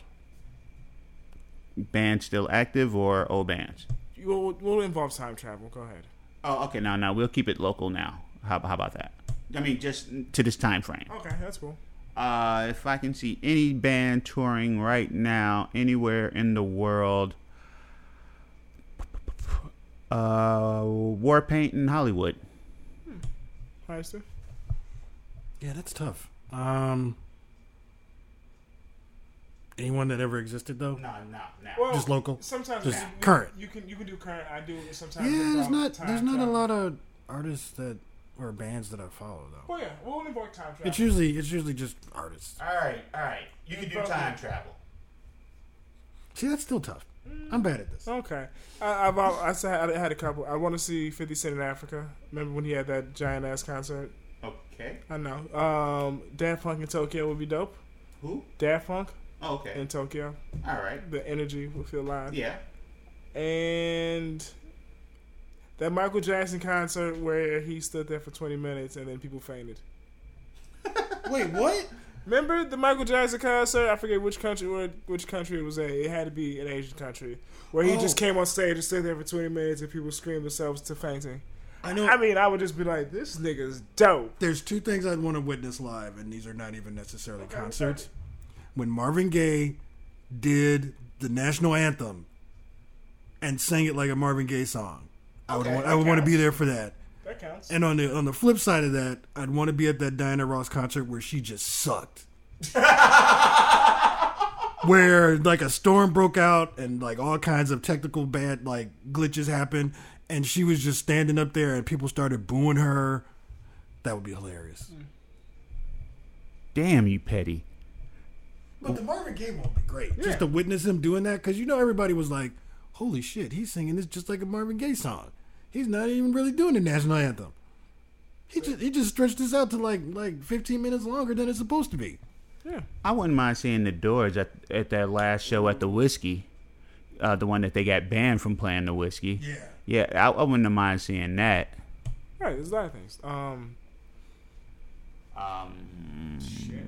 Bands still active or old bands? We'll, we'll involve time travel. Go ahead. Oh, okay. No, no, we'll keep it local now. How, how about that? I mean, just to this time frame. Okay, that's cool. Uh, if I can see any band touring right now anywhere in the world, uh, Warpaint in Hollywood. Hmm. Hi, sir. Yeah, that's tough. Um, anyone that ever existed though? No, no, no. Well, just local. Sometimes just you, current. You can you can do current. I do sometimes. Yeah, there's not the there's not travel. A lot of artists that. Or bands that I follow, though. Well, yeah, we'll invoke time travel. It's usually it's usually just artists. All right, all right. You can do time travel. See, that's still tough. I'm bad at this. Okay, I, I've I said I had a couple. I want to see fifty Cent in Africa. Remember when he had that giant ass concert? Okay. I know. Um, Daft Punk in Tokyo would be dope. Who? Daft Punk. Oh, okay. In Tokyo. All right. The energy will feel live. Yeah. And that Michael Jackson concert where he stood there for twenty minutes and then people fainted. Wait, what? Remember the Michael Jackson concert? I forget which country which country it was in. It had to be an Asian country. Where he oh. just came on stage and stood there for twenty minutes and people screamed themselves to fainting. I know. I mean, I would just be like, this nigga's dope. There's two things I'd want to witness live, and these are not even necessarily okay, concerts. When Marvin Gaye did the national anthem and sang it like a Marvin Gaye song. I would, okay, want, I would want to be there for that. That counts. And on the on the flip side of that, I'd want to be at that Diana Ross concert where she just sucked. Where like a storm broke out and like all kinds of technical bad like glitches happened, and she was just standing up there and people started booing her. That would be hilarious. Damn you, petty. But the Marvin Gaye won't be great. Yeah. Just to witness him doing that, because you know everybody was like, holy shit, he's singing this just like a Marvin Gaye song. He's not even really doing the national anthem. He just he just stretched this out to like like fifteen minutes longer than it's supposed to be. Yeah, I wouldn't mind seeing the Doors at at that last show at the Whiskey, uh, the one that they got banned from playing the Whiskey. Yeah, yeah, I, I wouldn't mind seeing that. Right, there's a lot of things. Um, um, shit.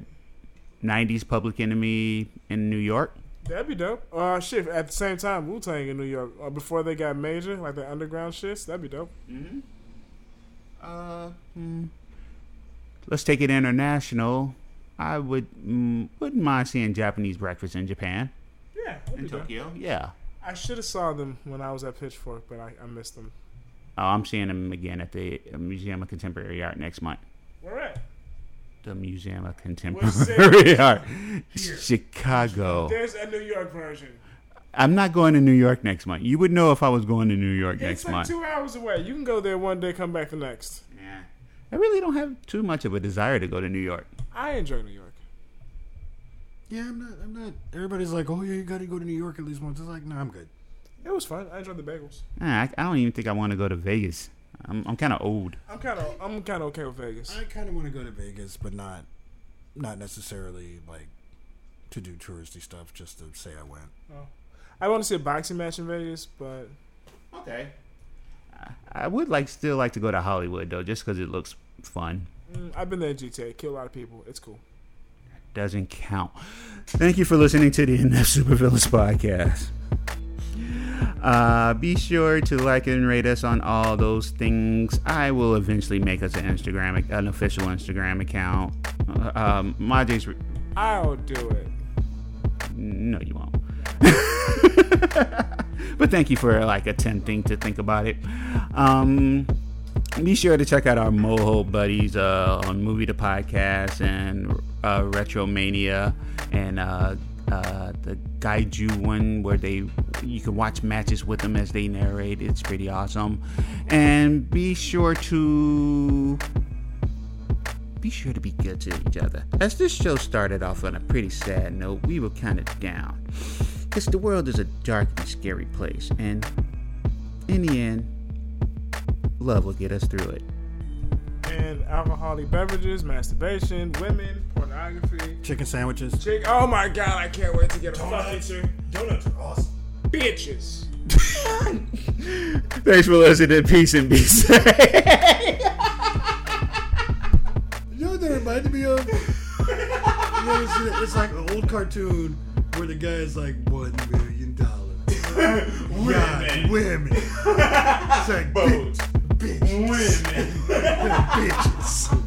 nineties Public Enemy in New York. That'd be dope. Uh, shit, at the same time, Wu-Tang in New York. Uh, before they got major, like the underground shits, that'd be dope. Mm-hmm. Uh, mm. Let's take it international. I would, mm, wouldn't mind seeing Japanese breakfast in Japan. Yeah. In Tokyo, dope. Yeah. I should have saw them when I was at Pitchfork, but I, I missed them. Oh, I'm seeing them again at the Museum of Contemporary Art next month. Where at? The Museum of Contemporary Art, Chicago. There's a New York version. I'm not going to New York next month. You would know if I was going to New York it's next like month. It's like two hours away. You can go there one day, come back the next. Yeah, I really don't have too much of a desire to go to New York. I enjoy New York. Yeah, I'm not. I'm not. Everybody's like, "Oh yeah, you got to go to New York at least once." It's like, no, nah, I'm good. It was fun. I enjoyed the bagels. Nah, I, I don't even think I want to go to Vegas. I'm I'm kind of old. I'm kind of I'm kind of okay with Vegas. I kind of want to go to Vegas, but not not necessarily like to do touristy stuff. Just to say I went. Oh. I want to see a boxing match in Vegas, but okay. I would like still like to go to Hollywood though, just because it looks fun. Mm, I've been there in G T A. Kill a lot of people. It's cool. That doesn't count. Thank you for listening to the N F Supervillains podcast. Uh, be sure to like and rate us on all those things. I will eventually make us an Instagram, an official Instagram account. Uh, um, my days. Re- I'll do it. No, you won't. But thank you for like attempting to think about it. Um, be sure to check out our Moho buddies uh, on Movie the Podcast and uh, Retromania and uh, uh, the Gaiju one where they you can watch matches with them as they narrate. It's pretty awesome. And be sure to be sure to be good to each other. As this show started off on a pretty sad note, we were kind of down. Because the world is a dark and scary place, and in the end, love will get us through it. And alcoholic beverages, masturbation, women, pornography, chicken sandwiches. Chick- oh my god, I can't wait to get a donuts. Fucking donuts are awesome. Bitches. Thanks for listening. Peace and be safe. You know what that reminded me of? Yeah, it's like an old cartoon. Where the guy is like one million dollars, women, God, women, it's like boats, bitch, bitches, women, bitches.